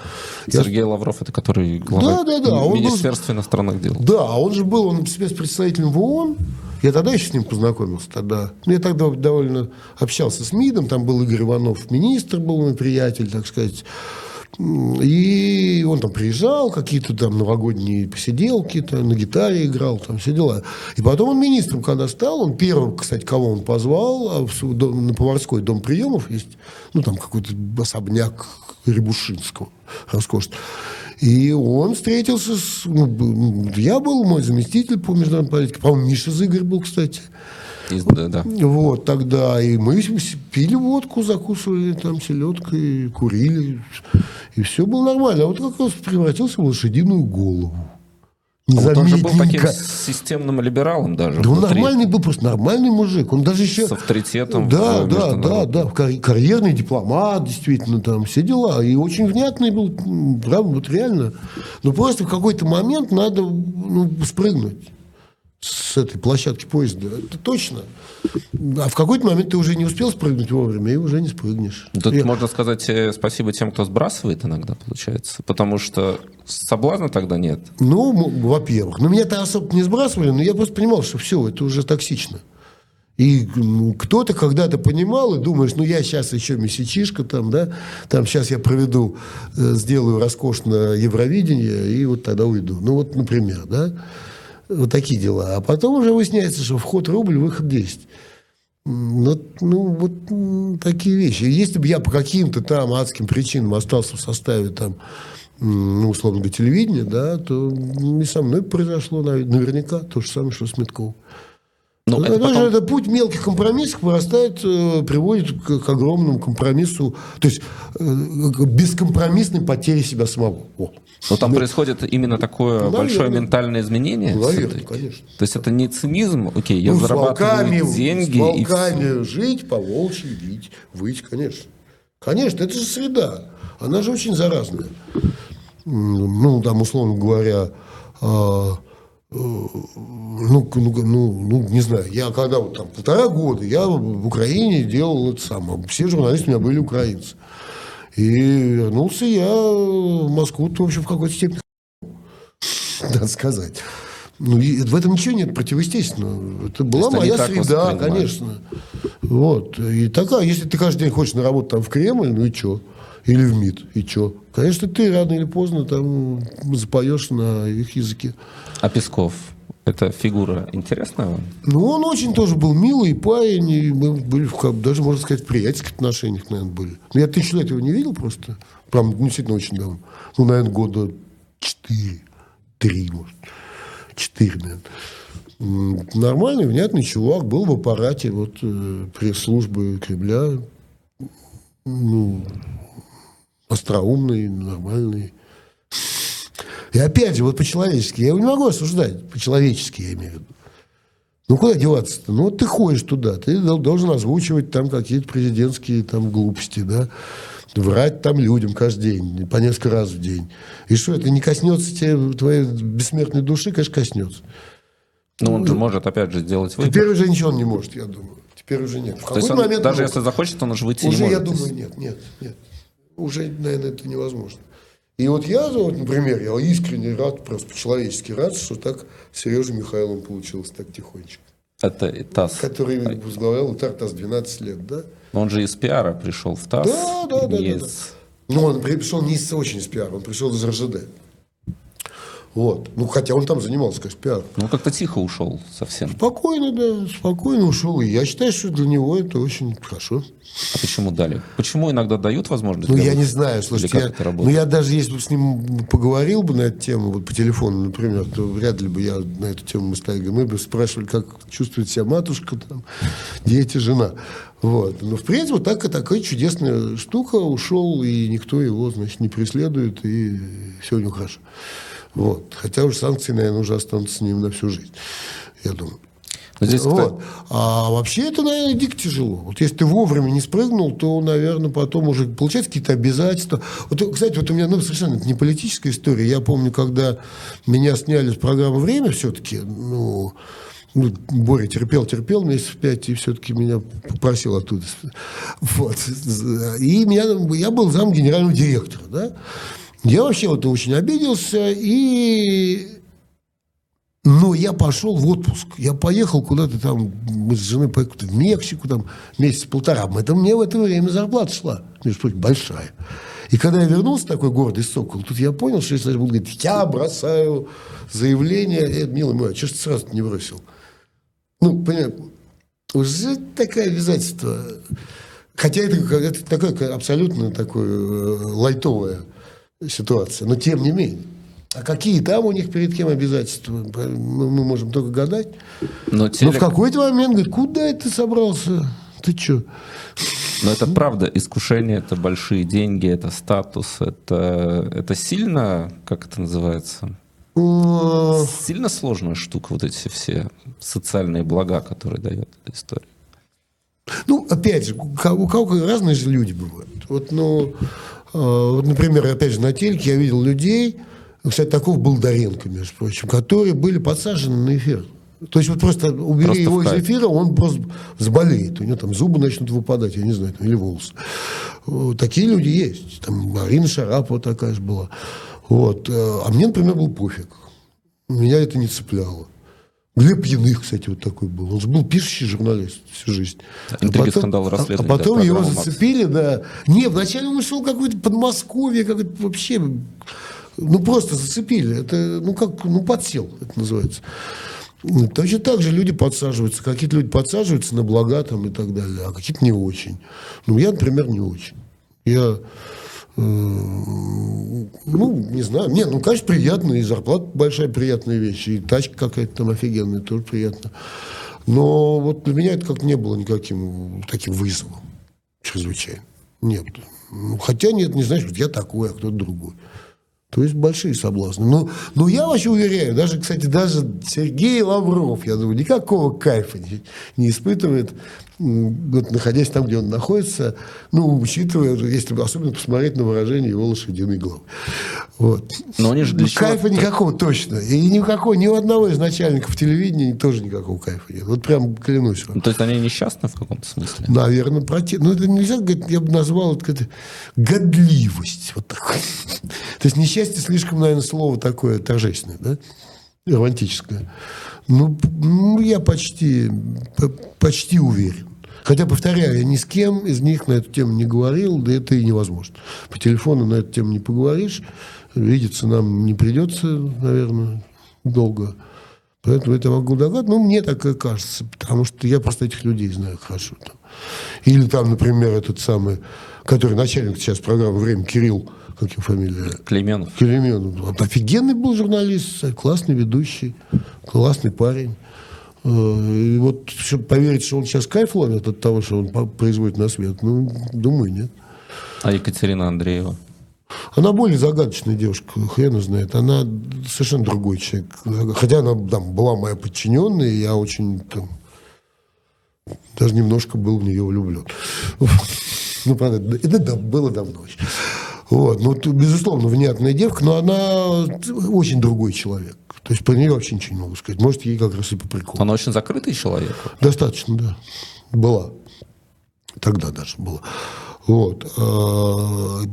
Сергей Я... Лавров, это который глава да, да, да. Министерства был... иностранных дел. Да, а он же был, он спецпредставителем в ООН. Я тогда еще с ним познакомился. Тогда. Ну, я тогда довольно общался с МИДом. Там был Игорь Иванов, министр был мой приятель, так сказать. И он там приезжал, какие-то там новогодние посиделки, там, на гитаре играл, там все дела. И потом он министром когда стал, он первым, кстати, кого он позвал, на Поварской дом приемов есть, ну там какой-то особняк Рябушинского, роскошный. И он встретился с... Ну, я был, мой заместитель по международной политике, по-моему, Миша Зыгорь был, кстати. Из, да, да. Вот тогда и мы пили водку, закусывали там селедкой, курили, и все было нормально. А вот как раз превратился в лошадиную голову. Незаметненько. Он тоже был таким системным либералом даже. Да он нормальный был, просто нормальный мужик. Он даже еще... С авторитетом. Да, да, да, да. Карьерный дипломат, действительно, там все дела. И очень внятный был, прям вот реально. Но просто в какой-то момент надо ну, спрыгнуть с этой площадки поезда. Это точно. А в какой-то момент ты уже не успел спрыгнуть вовремя, и уже не спрыгнешь. Тут и... можно сказать спасибо тем, кто сбрасывает иногда, получается. Потому что соблазна тогда нет. Ну, во-первых. Ну, меня-то особо не сбрасывали, но я просто понимал, что все, это уже токсично. И ну, кто-то когда-то понимал, и думаешь, ну, я сейчас еще месячишка там, да, там сейчас я проведу, сделаю роскошно Евровидение, и вот тогда уйду. Ну, вот, например, да. Вот такие дела. А потом уже выясняется, что вход рубль, выход десять. Ну, ну, вот такие вещи. Если бы я по каким-то там адским причинам остался в составе там, ну, условно говоря, телевидения, да, то и со мной произошло наверняка то же самое, что с Митковым. Но это потом... это путь мелких компромиссов вырастает, приводит к, к огромному компромиссу, то есть к бескомпромиссной потере себя самого. О. Но там ну, происходит именно такое наверное, большое ментальное изменение. Наверное, конечно. То есть это не цинизм, окей, я ну, зарабатываю волками, деньги. С волками и... жить, по-волчьи вить, выть, конечно. Конечно, это же среда, она же очень заразная. Ну, там, условно говоря... Ну, ну, ну, не знаю, я когда вот там полтора года, я в Украине делал это самое. Все журналисты у меня были украинцы. И вернулся я в Москву, в общем, в какой-то степени, надо сказать. Ну, и в этом ничего нет противоестественного. Это была моя среда, конечно. Вот. И такая, если ты каждый день хочешь на работу там в Кремль, ну и что? Или в МИД, и что? Конечно, ты рано или поздно там запоешь на их языке. А Песков, это фигура интересная вам? Ну, он очень тоже был милый, парень, и мы были, даже, можно сказать, в приятельских отношениях, наверное, были. Но я тысячу лет его не видел просто, прям, ну, действительно, очень давно. Ну, наверное, года четыре, три, может, четыре, наверное. Нормальный, внятный чувак, был в аппарате, вот, пресс-службы Кремля, ну... остроумный, нормальный. И опять же, вот по-человечески, я его не могу осуждать, по-человечески я имею в виду. Ну, куда деваться-то? Ну, вот ты ходишь туда, ты должен озвучивать там какие-то президентские там глупости, да, врать там людям каждый день, по несколько раз в день. И что, это не коснется тебе твоей бессмертной души? Конечно, коснется. Ну, он же может, опять же, сделать выбор. Теперь уже ничего он не может, я думаю. Теперь уже нет. В какой-то момент даже если захочет, он уже выйти не может. Уже, я думаю, нет, нет, нет. Уже, наверное, это невозможно. И вот я, вот, например, я искренне рад, просто по-человечески рад, что так с Сережей Михайловым получилось так тихонечко. Это ТАСС. Который возглавлял ТАСС двенадцать лет, да? Он же из пиара пришел в ТАСС. Да, да, да. Из... да, да. Ну, он пришел не из, очень из пиара, он пришел из эр жэ дэ. Вот. Ну, хотя он там занимался, конечно, пиаром. Ну, как-то тихо ушел совсем. Спокойно, да, спокойно ушел. И я считаю, что для него это очень хорошо. А почему дали? Почему иногда дают возможность? Ну, я не знаю, слушайте. Я, ну, я даже если бы с ним поговорил бы на эту тему, вот по телефону, например, то вряд ли бы я на эту тему мы ставили. Мы бы спрашивали, как чувствует себя матушка, там, дети, жена. Вот. Но, в принципе, вот так, такая чудесная штука. Ушел, и никто его, значит, не преследует, и все у него хорошо. Вот. Хотя уже санкции, наверное, уже останутся с ним на всю жизнь, я думаю. Здесь вот. А вообще это, наверное, дико тяжело. Вот если ты вовремя не спрыгнул, то, наверное, потом уже получается какие-то обязательства. Вот, кстати, вот у меня ну, совершенно это не политическая история. Я помню, когда меня сняли с программы «Время» все-таки, ну, ну Боря терпел, терпел месяцев пять, и все-таки меня попросил оттуда. Вот. И меня, я был зам генерального директора, да? Я вообще вот очень обиделся, и... но я пошел в отпуск. Я поехал куда-то там, мы с женой поехали в Мексику, там месяц-полтора. Это мне в это время зарплата шла, между прочим, большая. И когда я вернулся, такой гордый сокол, тут я понял, что если я буду говорить, я бросаю заявление, э, милый мой, а что ж ты сразу не бросил? Ну, понятно, уже такое обязательство. Хотя это, это такое, абсолютно такое э, лайтовое. Ситуация, но тем не менее. А какие там у них перед кем обязательства? Мы можем только гадать. Но, телек... но в какой-то момент говорит, куда это ты собрался? Ты чё? Но это правда, искушение, это большие деньги, это статус, это, это сильно, как это называется, Сильно сложная штука, вот эти все социальные блага, которые дает эта история. Ну, опять же, у кого разные же люди бывают. Вот, ну, вот, например, опять же, на телеке я видел людей, кстати, таков был Даренко, между прочим, которые были подсажены на эфир. То есть вот просто убери просто его из эфира, он просто заболеет. У него там зубы начнут выпадать, я не знаю, там, или волосы. Такие люди есть. Там Марина Шарапова такая же была. Вот. А мне, например, был пофиг. Меня это не цепляло. Глеб Яных, кстати, вот такой был. Он же был пишущий журналист всю жизнь. Интриги, скандалы, расследования. А потом его зацепили, да. Не, вначале он шел какой-то Подмосковье, какой-то вообще... Ну, просто зацепили. Это, ну, как, ну, подсел, это называется. Точно так же люди подсаживаются. Какие-то люди подсаживаются на блага там и так далее, а какие-то не очень. Ну, я, например, не очень. Я... Ну, не знаю. Не, ну, конечно, приятно. И зарплата большая, приятная вещь. И тачка какая-то там офигенная, тоже приятно. Но вот для меня это как не было никаким таким вызовом. Чрезвычайно. Нет. Хотя нет, не значит, что я такой, а кто-то другой. То есть большие соблазны. Но, но я вообще уверяю, даже, кстати, даже Сергей Лавров, я думаю, никакого кайфа не, не испытывает, вот, находясь там, где он находится, ну, учитывая, если особенно посмотреть на выражение его лошадиной головы. Вот. Но они же для чего? Кайфа никакого точно. И никакого, ни у одного из начальников телевидения тоже никакого кайфа нет. Вот прям клянусь вам. Ну, то есть они несчастны в каком-то смысле? Наверное, против. Ну, это нельзя, я бы назвал это годливость. Вот такой. То есть несчастье слишком, наверное, слово такое торжественное, да? Романтическое. Ну, ну, я почти, почти уверен. Хотя, повторяю, я ни с кем из них на эту тему не говорил, да это и невозможно. По телефону на эту тему не поговоришь, видеться нам не придется, наверное, долго. Поэтому это могу догадаться. Ну, мне так и кажется, потому что я просто этих людей знаю хорошо. Там. Или там, например, этот самый, который начальник сейчас программы «Время», Кирилл, как его фамилия? Клейменов. Клейменов. Офигенный был журналист, классный ведущий, классный парень. И вот, чтобы поверить, что он сейчас кайф ловит от того, что он производит на свет, ну, думаю, нет. А Екатерина Андреева? Она более загадочная девушка, хрен знает. Она совершенно другой человек. Хотя она там была моя подчиненная, и я очень там... Даже немножко был в нее влюблен. Ну, правда, это было давно очень. Вот, ну, безусловно, внятная девка, но она очень другой человек. То есть про нее вообще ничего не могу сказать. Может, ей как раз и по приколу. Она очень закрытый человек? Достаточно, да. Была. Тогда даже была. Вот.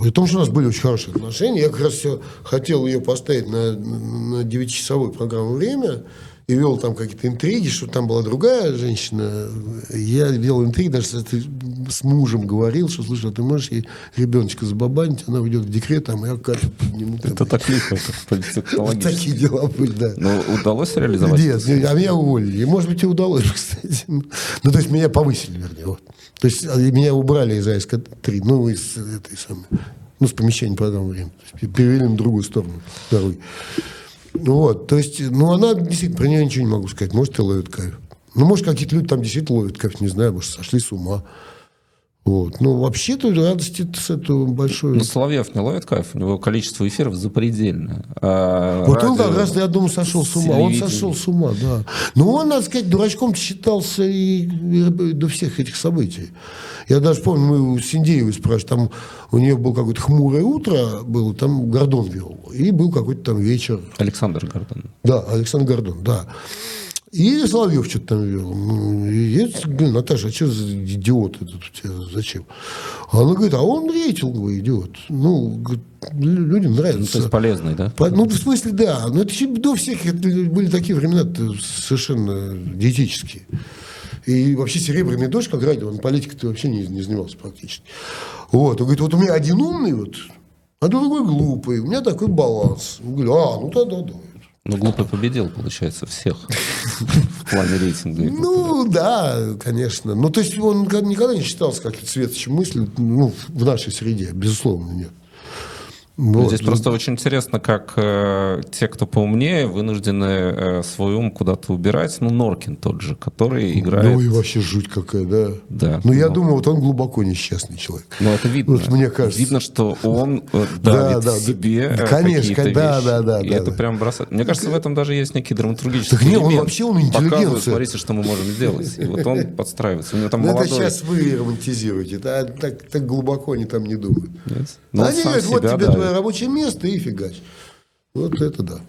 При том, что у нас были очень хорошие отношения. Я как раз все хотел ее поставить на, на девятичасовую программу «Время». И вел там какие-то интриги, что там была другая женщина. Я вел интриги, даже с мужем говорил, что, слушай, а ты можешь ей ребеночка забабанить, она уйдет в декрет, а я кафе подниму. Там. Это так лихо, политтехнологически. Такие дела были, да. Ну, удалось реализовать? Нет, а меня уволили. Может быть, и удалось, кстати. Ну, то есть, меня повысили, вернее. Вот. То есть, меня убрали из А С К три, ну, из этой самой, ну, с помещения программы «Время». Перевели на другую сторону дороги. Вот, то есть, ну, она, действительно, про нее ничего не могу сказать. Может, и ловит кайф. Ну, может, какие-то люди там действительно ловят кайф, не знаю, может, сошли с ума. Вот, ну, вообще-то радости с этого большой... Ну, Соловьев не ловит кайф, у него количество эфиров запредельное. А вот радио... он как раз, я думаю, сошел с ума. Он сошел с ума, да. Но он, надо сказать, дурачком считался и, и до всех этих событий. Я даже помню, мы у Синдеевой спрашивали, там у нее было какое-то хмурое утро, было, там Гордон вел, и был какой-то там вечер. Александр Гордон. Да, Александр Гордон, да. И Соловьев что-то там вел. Я говорю, Наташа, а что за идиот этот у тебя? Зачем? Она говорит, а он рейтинговый идиот. Ну, говорит, людям нравится. Ну, то есть полезный, да? По, ну, в смысле, да. Но это еще до всех это были такие времена совершенно диетические. И вообще «Серебряный дождь», как радио, он политикой-то вообще не, не занимался практически. Вот. Он говорит, вот у меня один умный, вот, а другой глупый. У меня такой баланс. Я говорю, а, ну да-да-да. Ну, глупо победил, получается, всех в плане рейтинга. Ну, да, конечно. Ну, то есть, он никогда не считался каким-то светочем мысли, ну, в нашей среде, безусловно, нет. Вот. Здесь просто очень интересно, как э, те, кто поумнее, вынуждены э, свой ум куда-то убирать. Ну, Норкин тот же, который играет... Ну, и вообще жуть какая, да. да Но ну, я думаю, вот он глубоко несчастный человек. Ну, это видно. Вот, мне кажется. Видно, что он э, давит да, да, себе да, конечно, какие-то да, вещи. Да, да, и да, это да. прям бросает. Мне кажется, в этом даже есть некий драматургический так, элемент. Он вообще он интеллигенция. Смотрите, что мы можем сделать. И вот он подстраивается. У него там молодой... Это сейчас вы романтизируете. Да, так, так глубоко они там не думают. Но они говорят, вот тебе да. рабочее место и фигач. Вот это да.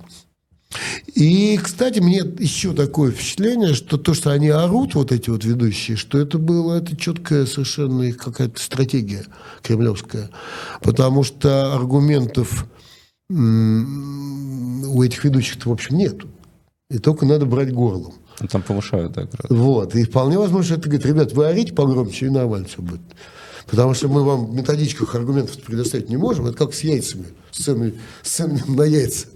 И, кстати, мне еще такое впечатление, что то, что они орут, вот эти вот ведущие, что это было, это четкая совершенно какая-то стратегия кремлевская. Потому что аргументов м- у этих ведущих-то, в общем, нету. И только надо брать горлом. Там повышают, да, градус. Вот. И вполне возможно, что это говорит, ребят, вы орите погромче, и нормально все будет. Потому что мы вам в методичках аргументов предоставить не можем. Это как с яйцами. С ценами, с ценами на яйца.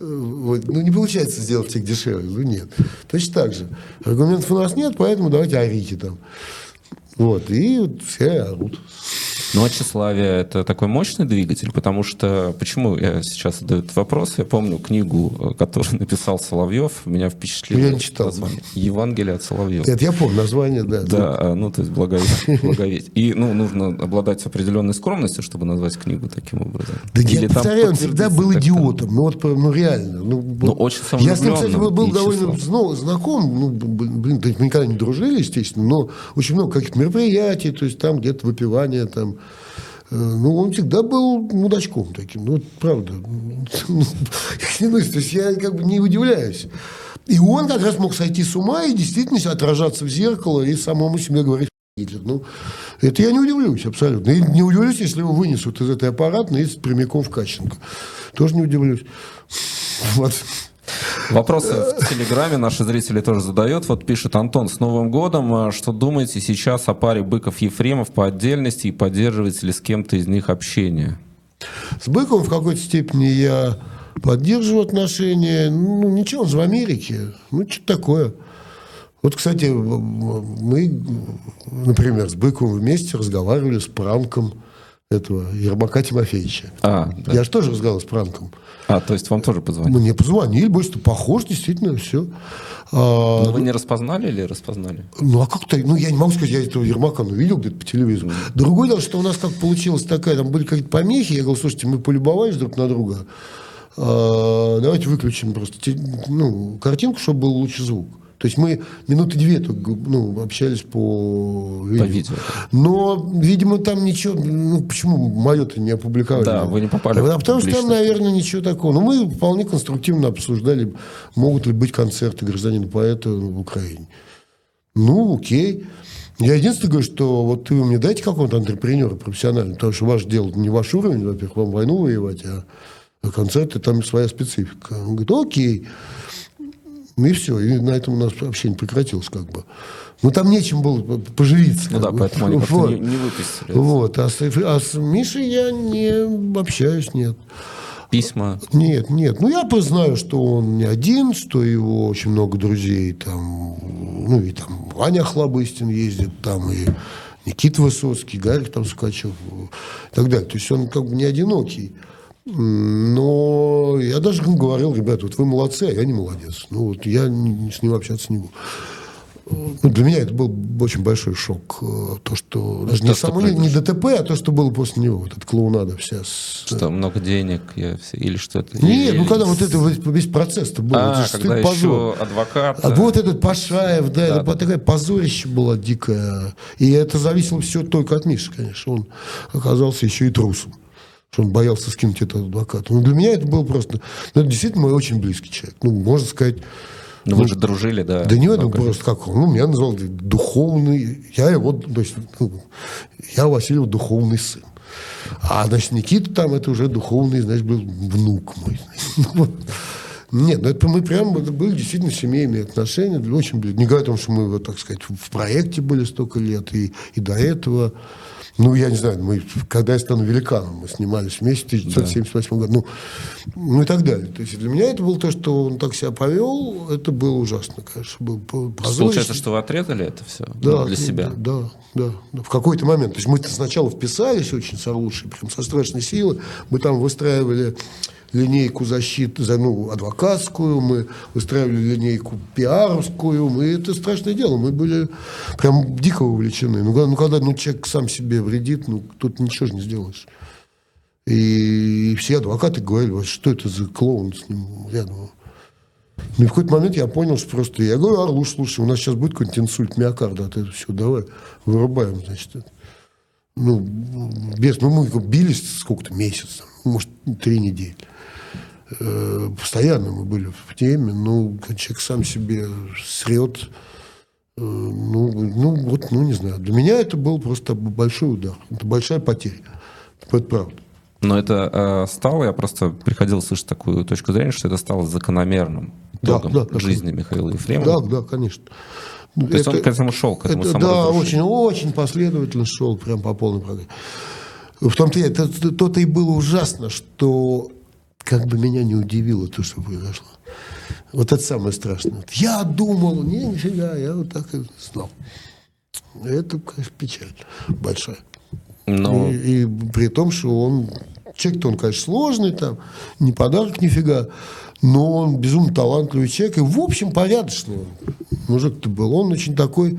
Вот. Ну, не получается сделать их дешевле. Ну, нет. Точно так же. Аргументов у нас нет, поэтому давайте орите там. Вот. И вот все орут. Ну, а тщеславие – это такой мощный двигатель, потому что... Почему я сейчас задаю этот вопрос? Я помню книгу, которую написал Соловьев, меня впечатлило. Я не читал. Название. «Евангелие от Соловьева». Это я помню название, да. Да, да. ну, то есть благовесть. благовесть. И, ну, нужно обладать определенной скромностью, чтобы назвать книгу таким образом. Да я повторяю, он всегда был идиотом. Ну, вот, ну, реально. Ну, ну очень самовлюбленным. Я с ним, кстати, был довольно ну, знаком. Ну, блин, мы никогда не дружили, естественно, но очень много каких-то мероприятий, то есть там где-то выпивание, там... Ну, он всегда был мудачком таким, ну, правда. То есть я как бы не удивляюсь. И он как раз мог сойти с ума и действительно отражаться в зеркало и самому себе говорить, ну, это я не удивлюсь абсолютно. И не удивлюсь, если его вынесут из этой аппаратной и прямиком в Кащенко. Тоже не удивлюсь. Вот. Вопросы в Телеграме наши зрители тоже задают. Вот пишет Антон: с Новым годом. Что думаете сейчас о паре Быков-Ефремов по отдельности и поддерживаете ли с кем-то из них общение? С Быковым в какой-то степени я поддерживаю отношения. Ну, ничего, он же в Америке. Ну, что-то такое. Вот, кстати, мы, например, с Быковым вместе разговаривали с Пранком этого Ермака Тимофеевича. А, да. Я же тоже разговаривал с Пранком. А, то есть вам тоже позвонили? Мне позвонили, больше-то похож, действительно, все. А, вы не распознали или распознали? Ну, а как-то, ну, я не могу сказать, я этого Ермака, ну, видел где-то по телевизору. Mm-hmm. Другое дело, что у нас как получилось такая, там были какие-то помехи, я говорил, слушайте, мы полюбовались друг на друга, а, давайте выключим просто, ну, картинку, чтобы был лучше звук. То есть мы минуты две только, ну, общались по видео. по видео. Но, видимо, там ничего... Ну, почему мое-то не опубликовали? Да, вы не попали в публичное. Потому что там, наверное, ничего такого. Но мы вполне конструктивно обсуждали, могут ли быть концерты гражданина-поэта в Украине. Ну, окей. Я единственное говорю, что вот вы мне дайте какого-то антрепренера профессионального, потому что ваше дело не ваш уровень, во-первых, вам войну воевать, а, а концерты там своя специфика. Он говорит, окей. И все, и на этом у нас общение прекратилось как бы. Но там нечем было поживиться. Ну да, бы. Поэтому они вот. не, не выписали. Вот, а с, а с Мишей я не общаюсь, нет. Письма? Нет, нет. Ну я познаю, что он не один, что его очень много друзей. Там, ну и там Ваня Охлобыстин ездит, там и Никита Высоцкий, Гарик там Сукачев и так далее. То есть он как бы не одинокий. Но я даже говорил, ребята, вот вы молодцы, а я не молодец. Ну вот я с ним общаться не буду. Ну, для меня это был очень большой шок. То, что даже не, само, не ДТП, а то, что было после него. Вот эта клоунада вся. С... Что много денег я все... или что это? Нет, или... ну когда вот это весь процесс-то был. А, это когда позор. Еще адвокат. А вот этот Пашаев, да, да, это да. такая позорище была дикая. И это зависело все только от Миши, конечно. Он оказался еще и трусом. Что он боялся скинуть этого адвоката. Ну, для меня это было просто... Ну, это действительно мой очень близкий человек. Ну, можно сказать... Ну, вы ну, же дружили, да. Да не это просто как он. Ну, меня назвал духовный... Я его... То есть, ну, я Васильев духовный сын. А, значит, Никита там, это уже духовный, значит, был внук мой. Нет, ну это мы прям, это были действительно семейные отношения, очень близкие. Не говоря о том, что мы, вот, так сказать, в проекте были столько лет, и, и до этого. Ну, я не знаю, мы, когда я стану великаном, мы снимались вместе в тысяча девятьсот семьдесят восьмом году, ну, ну и так далее. То есть для меня это было то, что он так себя повел, это было ужасно, конечно. Был получается, что вы отрезали это все, да, ну, для себя? Да, да, да. В какой-то момент. То есть мы сначала вписались очень со лучшей, прям со страшной силы. Мы там выстраивали линейку защиты, ну, адвокатскую, мы выстраивали линейку пиаровскую, мы, это страшное дело, мы были прям дико увлечены. Ну, ну когда ну, человек сам себе вредит, ну, тут ничего же не сделаешь. И, и все адвокаты говорили, что это за клоун с ним рядом. Ну, и в какой-то момент я понял, что просто, я говорю, Орлуш, слушай, у нас сейчас будет какой-нибудь инсульт миокарда от этого всего, давай вырубаем, значит, это. Ну, без, ну, мы бились сколько-то, месяцев, может, три недели. Постоянно мы были в теме, ну, человек сам себе срет, ну, ну, вот, ну, не знаю. Для меня это был просто большой удар, это большая потеря, это правда. Но это э, стало, я просто приходил слышать такую точку зрения, что это стало закономерным итогом да, да, жизни Михаила Ефремова. Да, да, конечно. То это, есть он к этому шел, к этому это, да, очень-очень последовательно шел, прям по полной программе. В том-то и это, то-то и было ужасно, что как бы меня не удивило то, что произошло. Вот это самое страшное. Я думал, не, нифига, я вот так и знал. Это, конечно, печаль большая. Но... И, и при том, что он... Человек-то он, конечно, сложный, там, не подарок нифига, но он безумно талантливый человек. И, в общем, порядочный он. Мужик-то был. Он очень такой...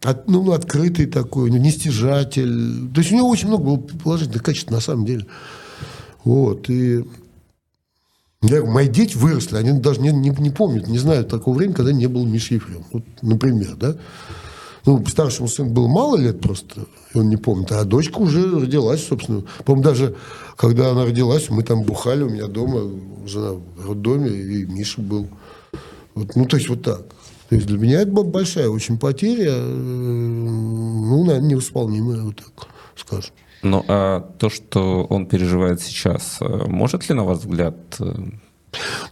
От, ну, открытый такой, нестяжатель. То есть у него очень много было положительных качеств, на самом деле. Вот, и... Я, мои дети выросли, они даже не, не, не помнят, не знают такого времени, когда не было Миши Ефремова. Вот, например, да? Ну, старшему сыну было мало лет просто, он не помнит, а дочка уже родилась, собственно. По-моему, даже когда она родилась, мы там бухали у меня дома, жена в роддоме, и Миша был. Вот, ну, то есть вот так. То есть для меня это была большая очень потеря, ну, наверное, невосполнимая, вот так скажем. Ну, а то, что он переживает сейчас, может ли, на ваш взгляд...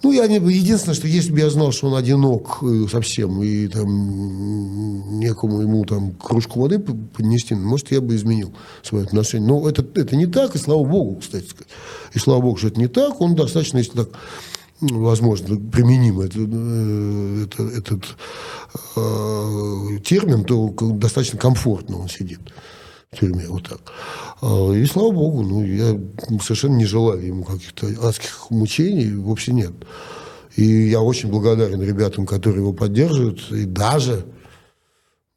Ну, я не... единственное, что если бы я знал, что он одинок совсем, и там некому ему там кружку воды поднести, может, я бы изменил свое отношение. Но это, это не так, и слава богу, кстати сказать. И слава богу, что это не так, он достаточно, если так... возможно, применим этот, этот, этот э, термин, то достаточно комфортно он сидит в тюрьме, вот так. И, слава богу, ну, я совершенно не желаю ему каких-то адских мучений, вовсе нет. И я очень благодарен ребятам, которые его поддерживают, и даже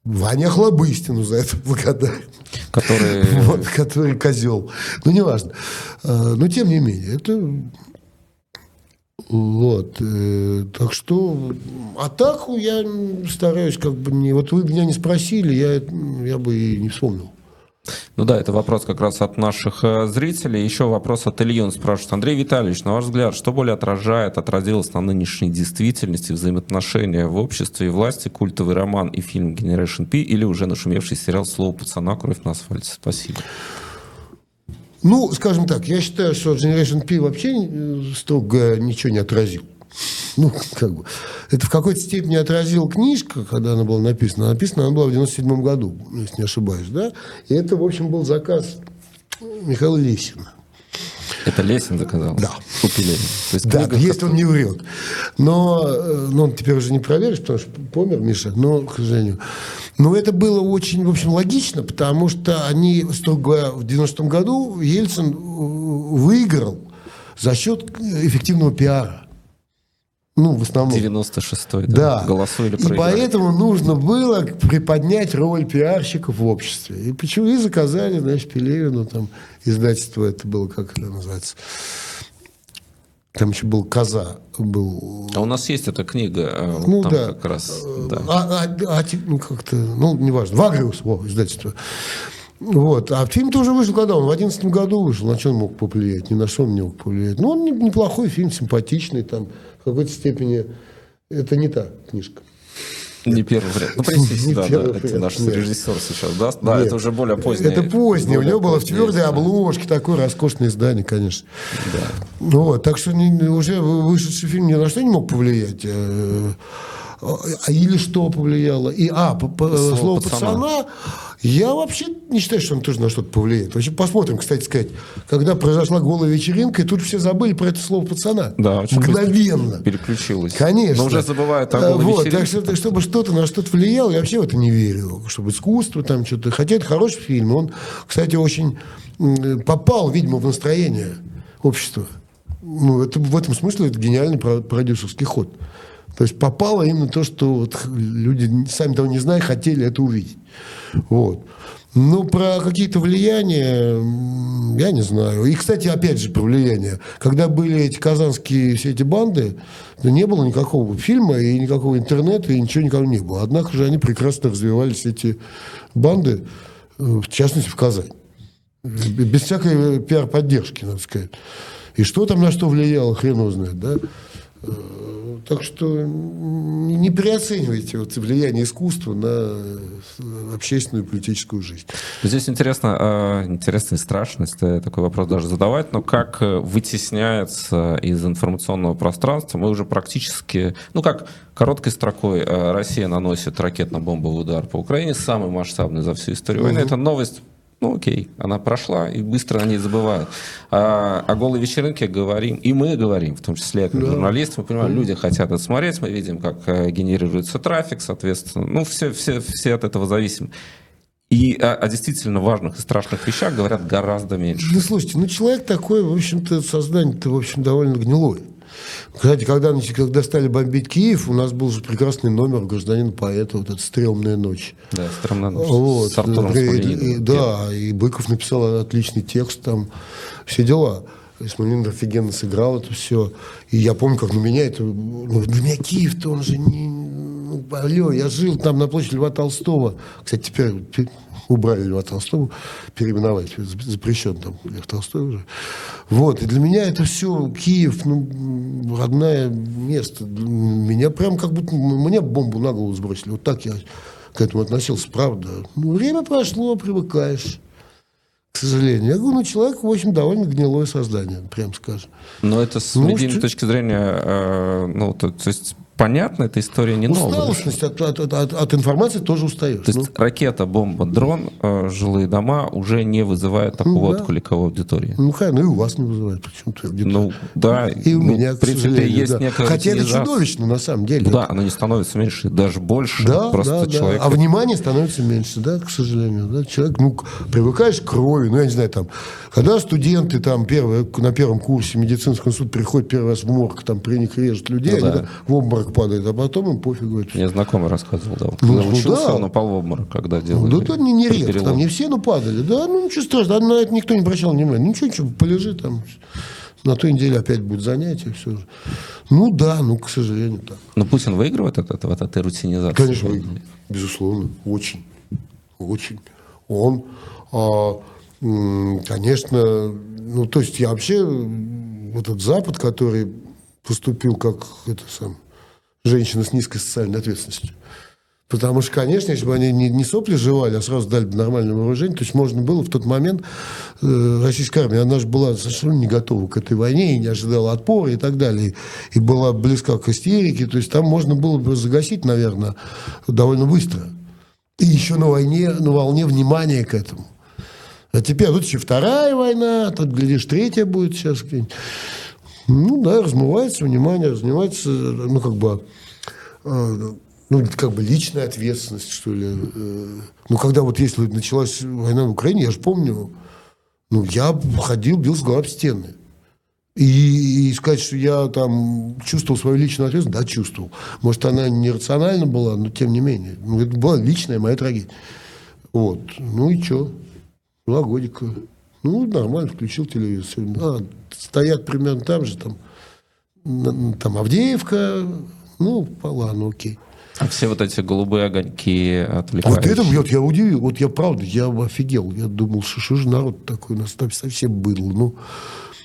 Ване Охлобыстину за это благодарен. Который... Вот, который козел. Ну, неважно. Но, тем не менее, это... Вот, э, так что атаку я стараюсь как бы не... Вот вы меня не спросили, я, я бы и не вспомнил. Ну да, это вопрос как раз от наших зрителей. Еще вопрос от Ильи, он спрашивает. Андрей Витальевич, на ваш взгляд, что более отражает, отразилось на нынешней действительности взаимоотношения в обществе и власти, культовый роман и фильм «Генерейшн Пи» или уже нашумевший сериал «Слово пацана. Кровь на асфальте»? Спасибо. Ну, скажем так, я считаю, что Generation P вообще строго ничего не отразил. Ну, как бы. Это в какой-то степени отразила книжка, когда она была написана. Написана она была в девяносто седьмом году, если не ошибаюсь, да? И это, в общем, был заказ Михаила Лесина. Это Лесин заказал? Да. Купили. То есть, да, если он не врет. Но, но он теперь уже не проверишь, потому что помер Миша, но, к сожалению. Но это было очень, в общем, логично, потому что они, строго говоря, в девяностом году Ельцин выиграл за счет эффективного пиара. Ну, в основном. девяносто шестой, да, да. Голосовали, проиграли. И поэтому нужно было приподнять роль пиарщиков в обществе. И почему и заказали, значит, Пелевину, там, издательство, это было, как это называется, там еще был «Коза». Был... А у нас есть эта книга, ну, там да. Как раз, да. А, а, а, ну, как-то, ну, неважно, «Вагриус», о, издательство. Вот. А фильм тоже вышел, когда он в одиннадцатом году вышел, на что он мог повлиять, ни на что он не мог повлиять. Ну, он неплохой фильм, симпатичный, там, в какой-то степени это не та книжка. Не первый вариант. Ну, простите, да, да, это наш нет. режиссер сейчас, да? Да, нет. это уже более позднее. Это позднее, у него было в твердой обложке, такое роскошное издание, конечно. Да. Ну, вот, так что не, уже вышедший фильм ни на что не мог повлиять. Или что повлияло? И, а, по, по, слово, слово пацана. пацана, я вообще не считаю, что он тоже на что-то повлияет. Вообще посмотрим, кстати сказать, когда произошла голая вечеринка, и тут все забыли про это слово пацана. Да, очень мгновенно. Переключилось. Конечно. Но уже забывают о голой вот, вечеринке. Так что, чтобы что-то на что-то влияло, я вообще в это не верю. Чтобы искусство там что-то... Хотя это хороший фильм. Он, кстати, очень попал, видимо, в настроение общества. Ну, это, в этом смысле это гениальный продюсерский ход. То есть попало именно то, что вот люди, сами того не зная, хотели это увидеть. Вот. Но про какие-то влияния, я не знаю. И, кстати, опять же, про влияние. Когда были эти казанские все эти банды, не было никакого фильма и никакого интернета, и ничего никого не было. Однако же они прекрасно развивались, эти банды, в частности, в Казани. Без всякой пиар-поддержки, надо сказать. И что там на что влияло, хрен его знает, да? Так что не переоценивайте вот влияние искусства на общественную и политическую жизнь. Здесь интересно, интересно и страшно, если такой вопрос даже задавать, но как вытесняется из информационного пространства, мы уже практически, ну как короткой строкой, Россия наносит ракетно-бомбовый удар по Украине, самый масштабный за всю историю войны, угу. это новость. Ну окей, она прошла, и быстро о ней забывают. А, о голой вечеринке говорим, и мы говорим, в том числе как да. журналисты, мы понимаем, люди хотят это смотреть, мы видим, как генерируется трафик, соответственно, ну все, все, все от этого зависим. И о, о действительно важных и страшных вещах говорят гораздо меньше. Ну слушайте, ну человек такой, в общем-то, сознание-то, в общем, довольно гнилое. Кстати, когда, когда стали бомбить Киев, у нас был же прекрасный номер гражданина поэта, вот эта «Стрёмная ночь». Да, «Стрёмная ночь» вот, с Артуром Смолининым. Да, и Быков написал отличный текст, там все дела. Смолинин офигенно сыграл это все. И я помню, как на меня это... Для меня Киев-то, он же не... Алло, я жил там на площади Льва Толстого. Кстати, теперь... Убрали Льва Толстого, переименовали, запрещен там Лев Толстой уже. Вот, и для меня это все Киев, ну, родное место. Меня прям как будто, мне бомбу на голову сбросили. Вот так я к этому относился, правда. Ну, время прошло, привыкаешь. К сожалению. Я говорю, ну, человек, в общем, довольно гнилое создание, прям скажем. Но это с ну, медийной что... точки зрения, э, ну, то, то есть, понятно, эта история не новая. Усталость от, от, от, от информации тоже устаешь. То ну. есть, ракета, бомба, дрон, э, жилые дома уже не вызывают такого ну, да. отклика в аудитории. Ну, ну, и у вас не вызывает почему-то. Ну, да. И у ну, меня, в принципе, есть да. некая... Хотя это чудовищно, на самом деле. Да, оно не становится меньше, даже больше. Да, просто да, человек... да. А внимание становится меньше, да, к сожалению. Да? Человек, ну, привыкаешь к крови. Ну, я не знаю, там, когда студенты там первые, на первом курсе медицинского института приходят первый раз в морг, там при них режут людей, ну, они, да. Да, в обморок падают, а потом им пофигу. Мне знакомый рассказывал, да. Ну, научился, ну, да. он упал в обморок, когда делали. Ну, да, это не редко, там не все, но падали. Да, ну, ничего страшного, на это никто не обращал внимания. Ничего, ничего, полежи там, на той неделе опять будет занятие, все. Ну, да, ну, к сожалению, так. Но Путин выигрывает от этого, от этой рутинизации? Конечно, выигрывает, безусловно, очень, очень. Он... А, конечно, ну, то есть я вообще, вот этот Запад, который поступил как это сам, женщина с низкой социальной ответственностью, потому что, конечно, если бы они не, не сопли жевали, а сразу дали бы нормальное вооружение, то есть можно было в тот момент, э, российская армия, она же была совершенно не готова к этой войне, и не ожидала отпора и так далее, и была близка к истерике, то есть там можно было бы загасить, наверное, довольно быстро. И еще на войне, на волне внимания к этому. А теперь, тут еще вторая война, тут, глядишь, третья будет сейчас где-нибудь. Ну, да, размывается внимание, размывается, ну, как бы, ну, как бы личная ответственность, что ли. Ну, когда вот если началась война в Украине, я же помню, ну, я ходил, бился головой об стены. И, и сказать, что я там чувствовал свою личную ответственность, да, чувствовал. Может, она нерациональна была, но тем не менее. Это была личная моя трагедия. Вот, ну и что? Два годика. Ну, нормально, включил телевизор. А, стоят примерно там же, там, там Авдеевка. Ну, ладно, окей. А все вот эти голубые огоньки отвлекают. Вот это вот я удивил. Вот я правда, я офигел. Я думал, что, что же народ такой у нас там совсем был. Ну,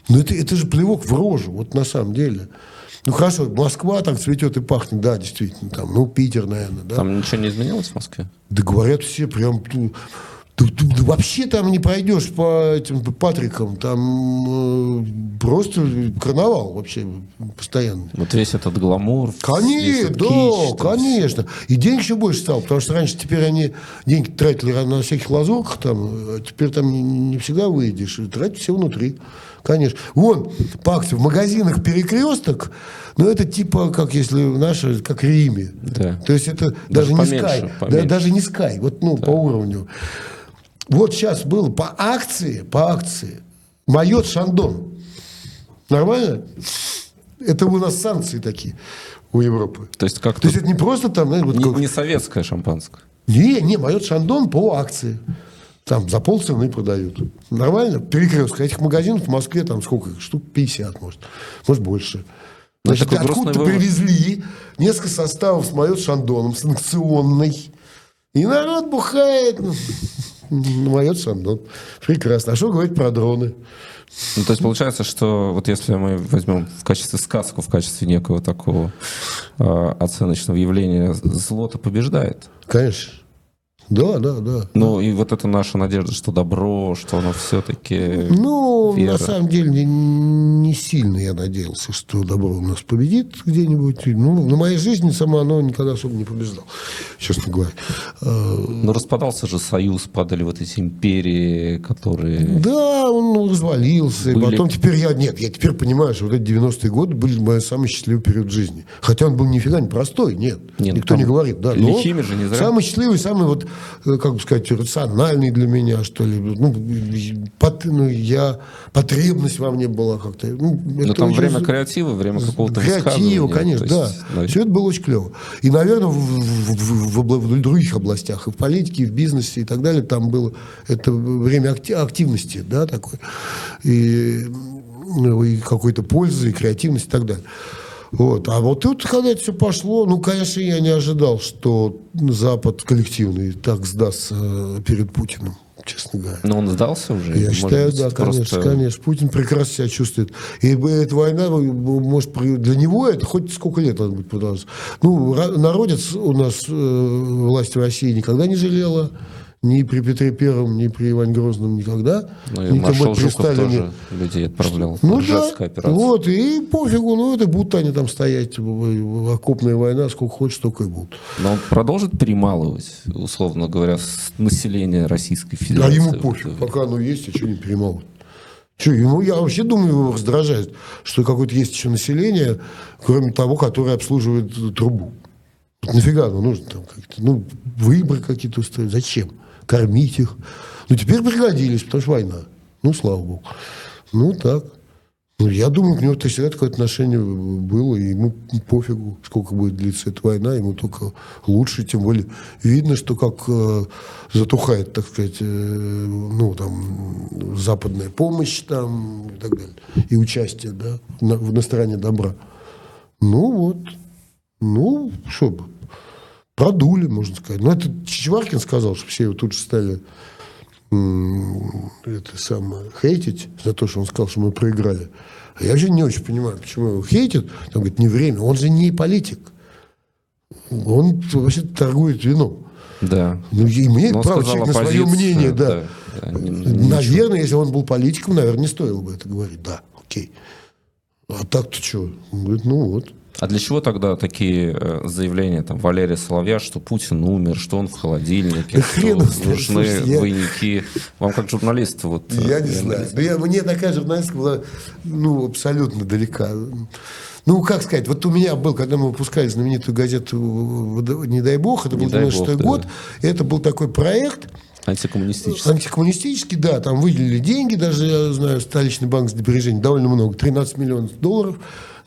но это, это же плевок в рожу, вот на самом деле. Ну хорошо, Москва там цветет и пахнет, да, действительно, там, ну, Питер, наверное, да. Там ничего не изменилось в Москве? Да говорят все прям... Вообще там не пройдешь по этим Патрикам, там э, просто карнавал вообще постоянно. Вот весь этот гламур. Конечно, да, кич, конечно. И денег еще больше стало, потому что раньше теперь они деньги тратили на всяких лазурках, там, а теперь там не, не всегда выйдешь, тратить все внутри. Конечно. Вон, по акции, в магазинах перекресток, но это типа, как если наше, как Риме. Да. То есть это даже, даже не поменьше, Sky, поменьше. Да, даже не Sky, вот, ну, да, по уровню. Вот сейчас было по акции, по акции, Майот Шандон. Нормально? Это у нас санкции такие у Европы. То есть, как-то... То есть это не просто там... Знаешь, вот не, как... не советское шампанское. Не, не, Майот Шандон по акции. Там за полцены продают. Нормально? Перекрестка. Этих магазинов в Москве там сколько? Штук пятьдесят, может. Может, больше. Значит, откуда-то привезли несколько составов с Майот Шандоном, санкционный. И народ бухает... Майот Шандон. Прекрасно. А что говорить про дроны? Ну, то есть получается, что вот если мы возьмем в качестве сказку, в качестве некого такого э, оценочного явления, зло-то побеждает. Конечно. Да, да, да. Ну, и вот это наша надежда, что добро, что оно все-таки... Ну, вера. На самом деле, не, не сильно я надеялся, что добро у нас победит где-нибудь. Ну, на моей жизни само оно никогда особо не побеждало, честно говоря. Но распадался же Союз, падали вот эти империи, которые... Да, он развалился. Были... И потом теперь я... Нет, я теперь понимаю, что вот эти девяностые годы были мои самый счастливый период жизни. Хотя он был нифига не простой, нет. нет никто не говорит. Да, лихими же не зря. Самый счастливый, самый вот... как бы сказать, рациональный для меня, что ли. Ну, под, ну я... Потребность во мне была как-то... Ну, но там время креатива, время какого-то высказывания. Конечно, да. Есть, да. Все это было очень клево. И, наверное, в, в, в, в, в других областях, и в политике, и в бизнесе, и так далее, там было это время активности, да, такое. И, ну, и какой-то пользы, и креативности, и так далее. Вот. А вот тут, когда это все пошло, ну, конечно, я не ожидал, что Запад коллективный так сдастся перед Путиным, честно говоря. Но он сдался уже? Я считаю, быть, да, конечно, просто... конечно. Путин прекрасно себя чувствует. И эта война, может, для него это хоть сколько лет надо будет продолжаться. Ну, народец у нас, власть в России никогда не жалела. Ни при Петре Первом, ни при Иване Грозном никогда. Ну и маршал Жуков тоже людей отправлял. Ну да, вот, и пофигу, ну это будут они там стоять, окопная война, сколько хочешь, столько и будут. Но он продолжит перемалывать, условно говоря, население Российской Федерации. А ему пофиг, пока оно есть, а что не перемалывать. Что, ему, я вообще думаю, его раздражает, что какое-то есть еще население, кроме того, которое обслуживает трубу. Нафига оно нужно там как-то, ну, выборы какие-то устроить, зачем? Кормить их. Ну, теперь пригодились, потому что война. Ну, слава богу. Ну, так. Ну, я думаю, к нему всегда такое отношение было, и ему пофигу, сколько будет длиться эта война, ему только лучше, тем более видно, что как э, затухает, так сказать, э, ну, там, западная помощь, там, и так далее, и участие, да, на, на стороне добра. Ну, вот. Ну, что бы. Продули, можно сказать. Ну, это Чичваркин сказал, что все его тут же стали м- это самое, хейтить за то, что он сказал, что мы проиграли. А я вообще не очень понимаю, почему его хейтят. Он говорит, не время. Он же не политик. Он вообще торгует вином. Да. Ну, имеет но право человек на свое мнение. Да. Да, да, наверное, если он был политиком, наверное, не стоило бы это говорить. Да, окей. А так-то что? Он говорит, ну вот. А для чего тогда такие заявления там Валерия Соловья, что Путин умер, что он в холодильнике, что нужны двойники? Вам как журналисту? Вот, я не знаю. Но я, мне такая журналистка была ну, абсолютно далека. Ну, как сказать, вот у меня был, когда мы выпускали знаменитую газету «Не дай бог», это был девяносто шестой год, да. Это был такой проект... Антикоммунистический. Антикоммунистический, да. Там выделили деньги, даже, я знаю, столичный банк сбережений, довольно много, тринадцать миллионов долларов.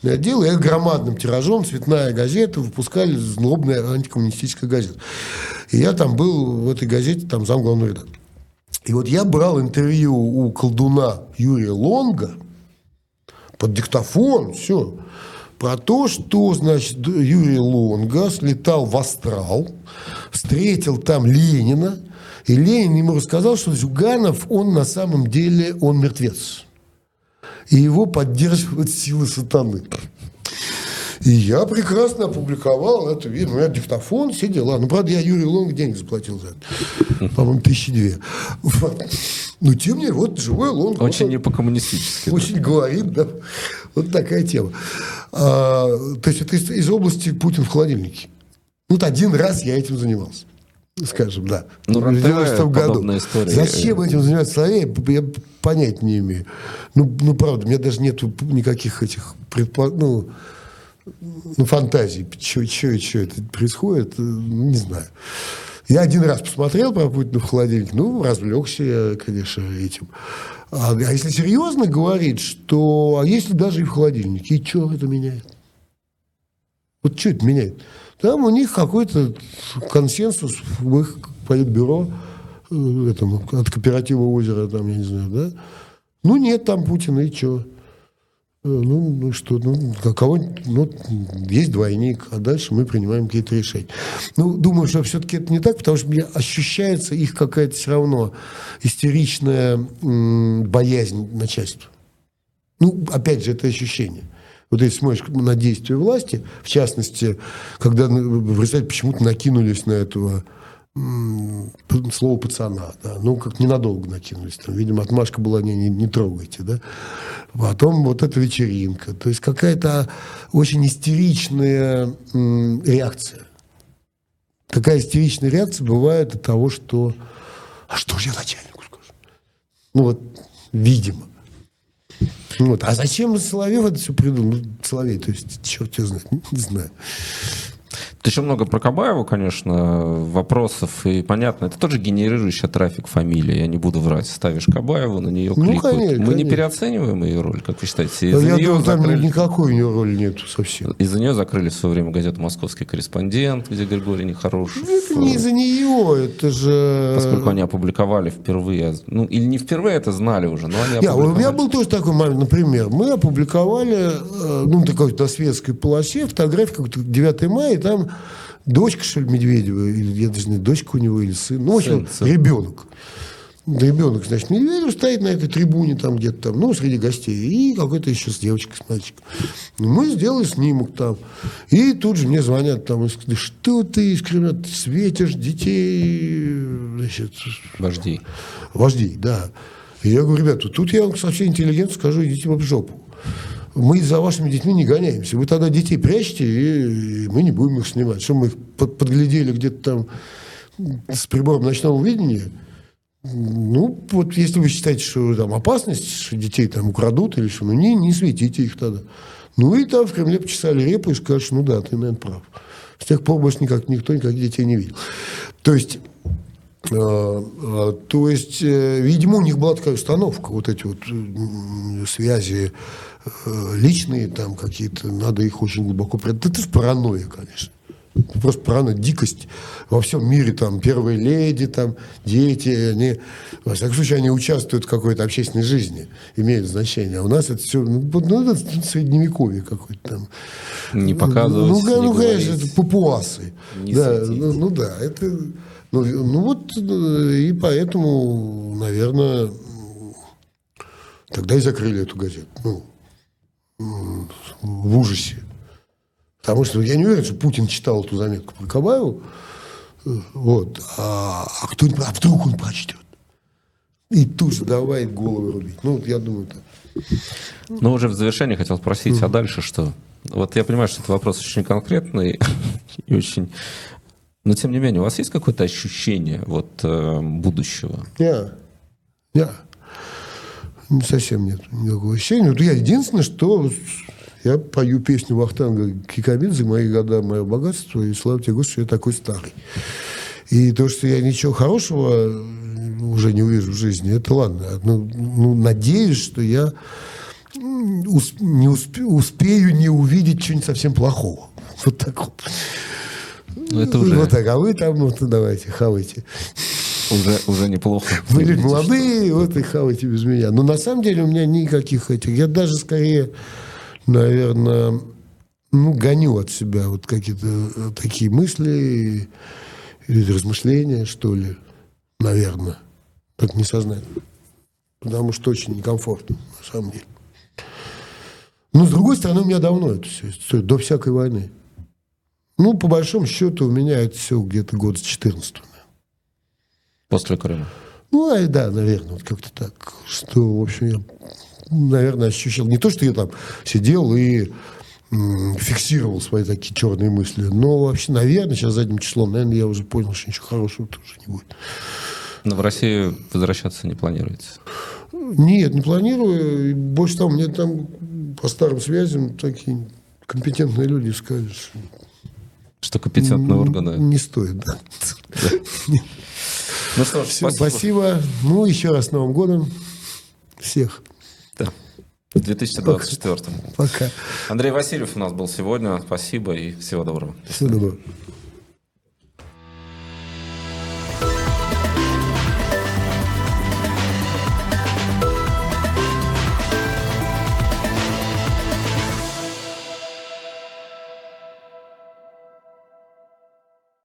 Я делал, и громадным тиражом цветная газета, выпускали злобная антикоммунистическая газета. И я там был в этой газете, там зам главного редактора. И вот я брал интервью у колдуна Юрия Лонга под диктофон, все, про то, что, значит, Юрий Лонга слетал в Астрал, встретил там Ленина, и Ленин ему рассказал, что Зюганов, он на самом деле, он мертвец. И его поддерживают силы сатаны. И я прекрасно опубликовал это, у меня диктофон, все дела. Ну, правда, я Юрию Лонгу денег заплатил за это. По-моему, тысячи две. Но тем не менее, вот живой Лонг. Очень не по-коммунистически. Очень говорит, да. Вот такая тема. То есть это из области Путин в холодильнике. Вот один раз я этим занимался. Скажем, да. Ну, в девяностом году. Зачем этим заниматься, я понять не имею. Ну, ну правда, у меня даже нет никаких этих предпо- ну, ну, фантазий, что это происходит, не знаю. Я один раз посмотрел про Путина в холодильник, ну, развлекся я, конечно, этим. А, а если серьезно говорить, что... А если даже и в холодильнике, и что это меняет? Вот что это меняет? Там у них какой-то консенсус в их политбюро, этому, от кооператива «Озера», там, я не знаю, да? Ну, нет там Путина, и что? Ну, ну что, ну, кого, ну, есть двойник, а дальше мы принимаем какие-то решения. Ну, думаю, что все-таки это не так, потому что мне ощущается их какая-то все равно истеричная м- боязнь начальства. Ну, опять же, это ощущение. Вот если смотришь на действия власти, в частности, когда в результате почему-то накинулись на этого м- слово пацана, да, ну, как ненадолго накинулись, там, видимо, отмашка была не, не, не трогайте, да, потом вот эта вечеринка, то есть какая-то очень истеричная м- реакция. Такая истеричная реакция бывает от того, что, а что же я начальнику скажу? Ну, вот, видимо. Вот. А зачем Соловьев это все придумал? Соловей, то есть, черт его знает, не знаю. Тут еще много про Кабаеву, конечно, вопросов, и понятно, это тоже генерирующий трафик фамилии, я не буду врать, ставишь Кабаеву, на нее кликают. Ну, конечно, мы конечно. Не переоцениваем ее роль, как вы считаете? Из-за я нее думаю, закрыли... там никакой у нее роли нет совсем. Из-за нее закрыли в свое время газету «Московский корреспондент», где Григорий Нехорошев. Ну, это не из-за нее, это же... Поскольку они опубликовали впервые, ну, или не впервые это знали уже, но они опубликовали. Я, у меня был тоже такой момент, например, мы опубликовали, ну, такой на светской полосе, фотографию как-то девятого мая, там дочка, что ли, Медведева, или, я даже не знаю, дочка у него или сын, ну, в общем, ребенок. Ребенок, значит, Медведев стоит на этой трибуне там где-то там, ну, среди гостей, и какой-то еще с девочкой, с мальчиком. Мы сделали снимок там, и тут же мне звонят там, и сказали, что ты, ты светишь детей, значит... Вождей. Вождей, да. И я говорю, ребята, тут я вам со всей интеллигенцией скажу, идите в жопу. Мы за вашими детьми не гоняемся. Вы тогда детей прячете, и мы не будем их снимать. Что мы их подглядели где-то там с прибором ночного видения? Ну, вот если вы считаете, что там опасность, что детей там украдут или что, ну не, не светите их тогда. Ну и там в Кремле почесали репу и сказали, что ну да, ты, наверное, прав. С тех пор больше никак никто никаких детей не видел. То есть... То есть, видимо, у них была такая установка, вот эти вот связи личные, там какие-то, надо их очень глубоко... Это же паранойя, конечно. Просто паранойя, дикость во всем мире, там, первые леди, там, дети, они, во всяком случае, они участвуют в какой-то общественной жизни, имеют значение, а у нас это все, ну, это средневековье какое-то там. Не показывать, ну, ну, не говорить. Ну, конечно, это папуасы. Да, ну, ну, да, это... Ну, ну вот, и поэтому, наверное, тогда и закрыли эту газету, ну, в ужасе. Потому что я не уверен, что Путин читал эту заметку про Кабаеву, вот, а, а кто-нибудь, а вдруг он прочтет. И тут же давай головы рубить. Ну, вот я думаю так. Ну, уже в завершении хотел спросить, mm-hmm. а дальше что? Вот я понимаю, что это вопрос очень конкретный и очень... Но, тем не менее, у вас есть какое-то ощущение вот, э, будущего? Я. Я. Совсем нет никакого ощущения. Вот я единственное, что я пою песню Вахтанга Кикабидзе «Мои года, мое богатство», и слава тебе, Господи, что я такой старый. И то, что я ничего хорошего уже не увижу в жизни, это ладно. Ну, ну, надеюсь, что я усп- не усп- успею не увидеть чего-нибудь совсем плохого. Вот так вот. Это уже... Вот так, а вы там, вот давайте, хавайте. Уже, уже неплохо. Вы люди молодые, что-то. Вот и хавайте без меня. Но на самом деле у меня никаких этих... Я даже скорее, наверное, ну, гоню от себя вот какие-то такие мысли или размышления, что ли, наверное. Так несознательно. Потому что очень некомфортно, на самом деле. Но, с другой стороны, у меня давно это все история, до всякой войны. Ну, по большому счету, у меня это все где-то год с четырнадцатого. После Крыма? Ну, а, да, наверное, вот как-то так, что, в общем, я, наверное, ощущал. Не то, что я там сидел и м- фиксировал свои такие черные мысли, но вообще, наверное, сейчас задним числом, наверное, я уже понял, что ничего хорошего тоже не будет. Но в Россию возвращаться не планируется? Нет, не планирую. Больше того, мне там по старым связям такие компетентные люди сказали, что... Что компетентные органы... Не стоит, да. Ну что ж, спасибо. Ну, еще раз с Новым годом всех. Да. В две тысячи двадцать четвёртом. Пока. Андрей Васильев у нас был сегодня. Спасибо и всего доброго. Всего доброго.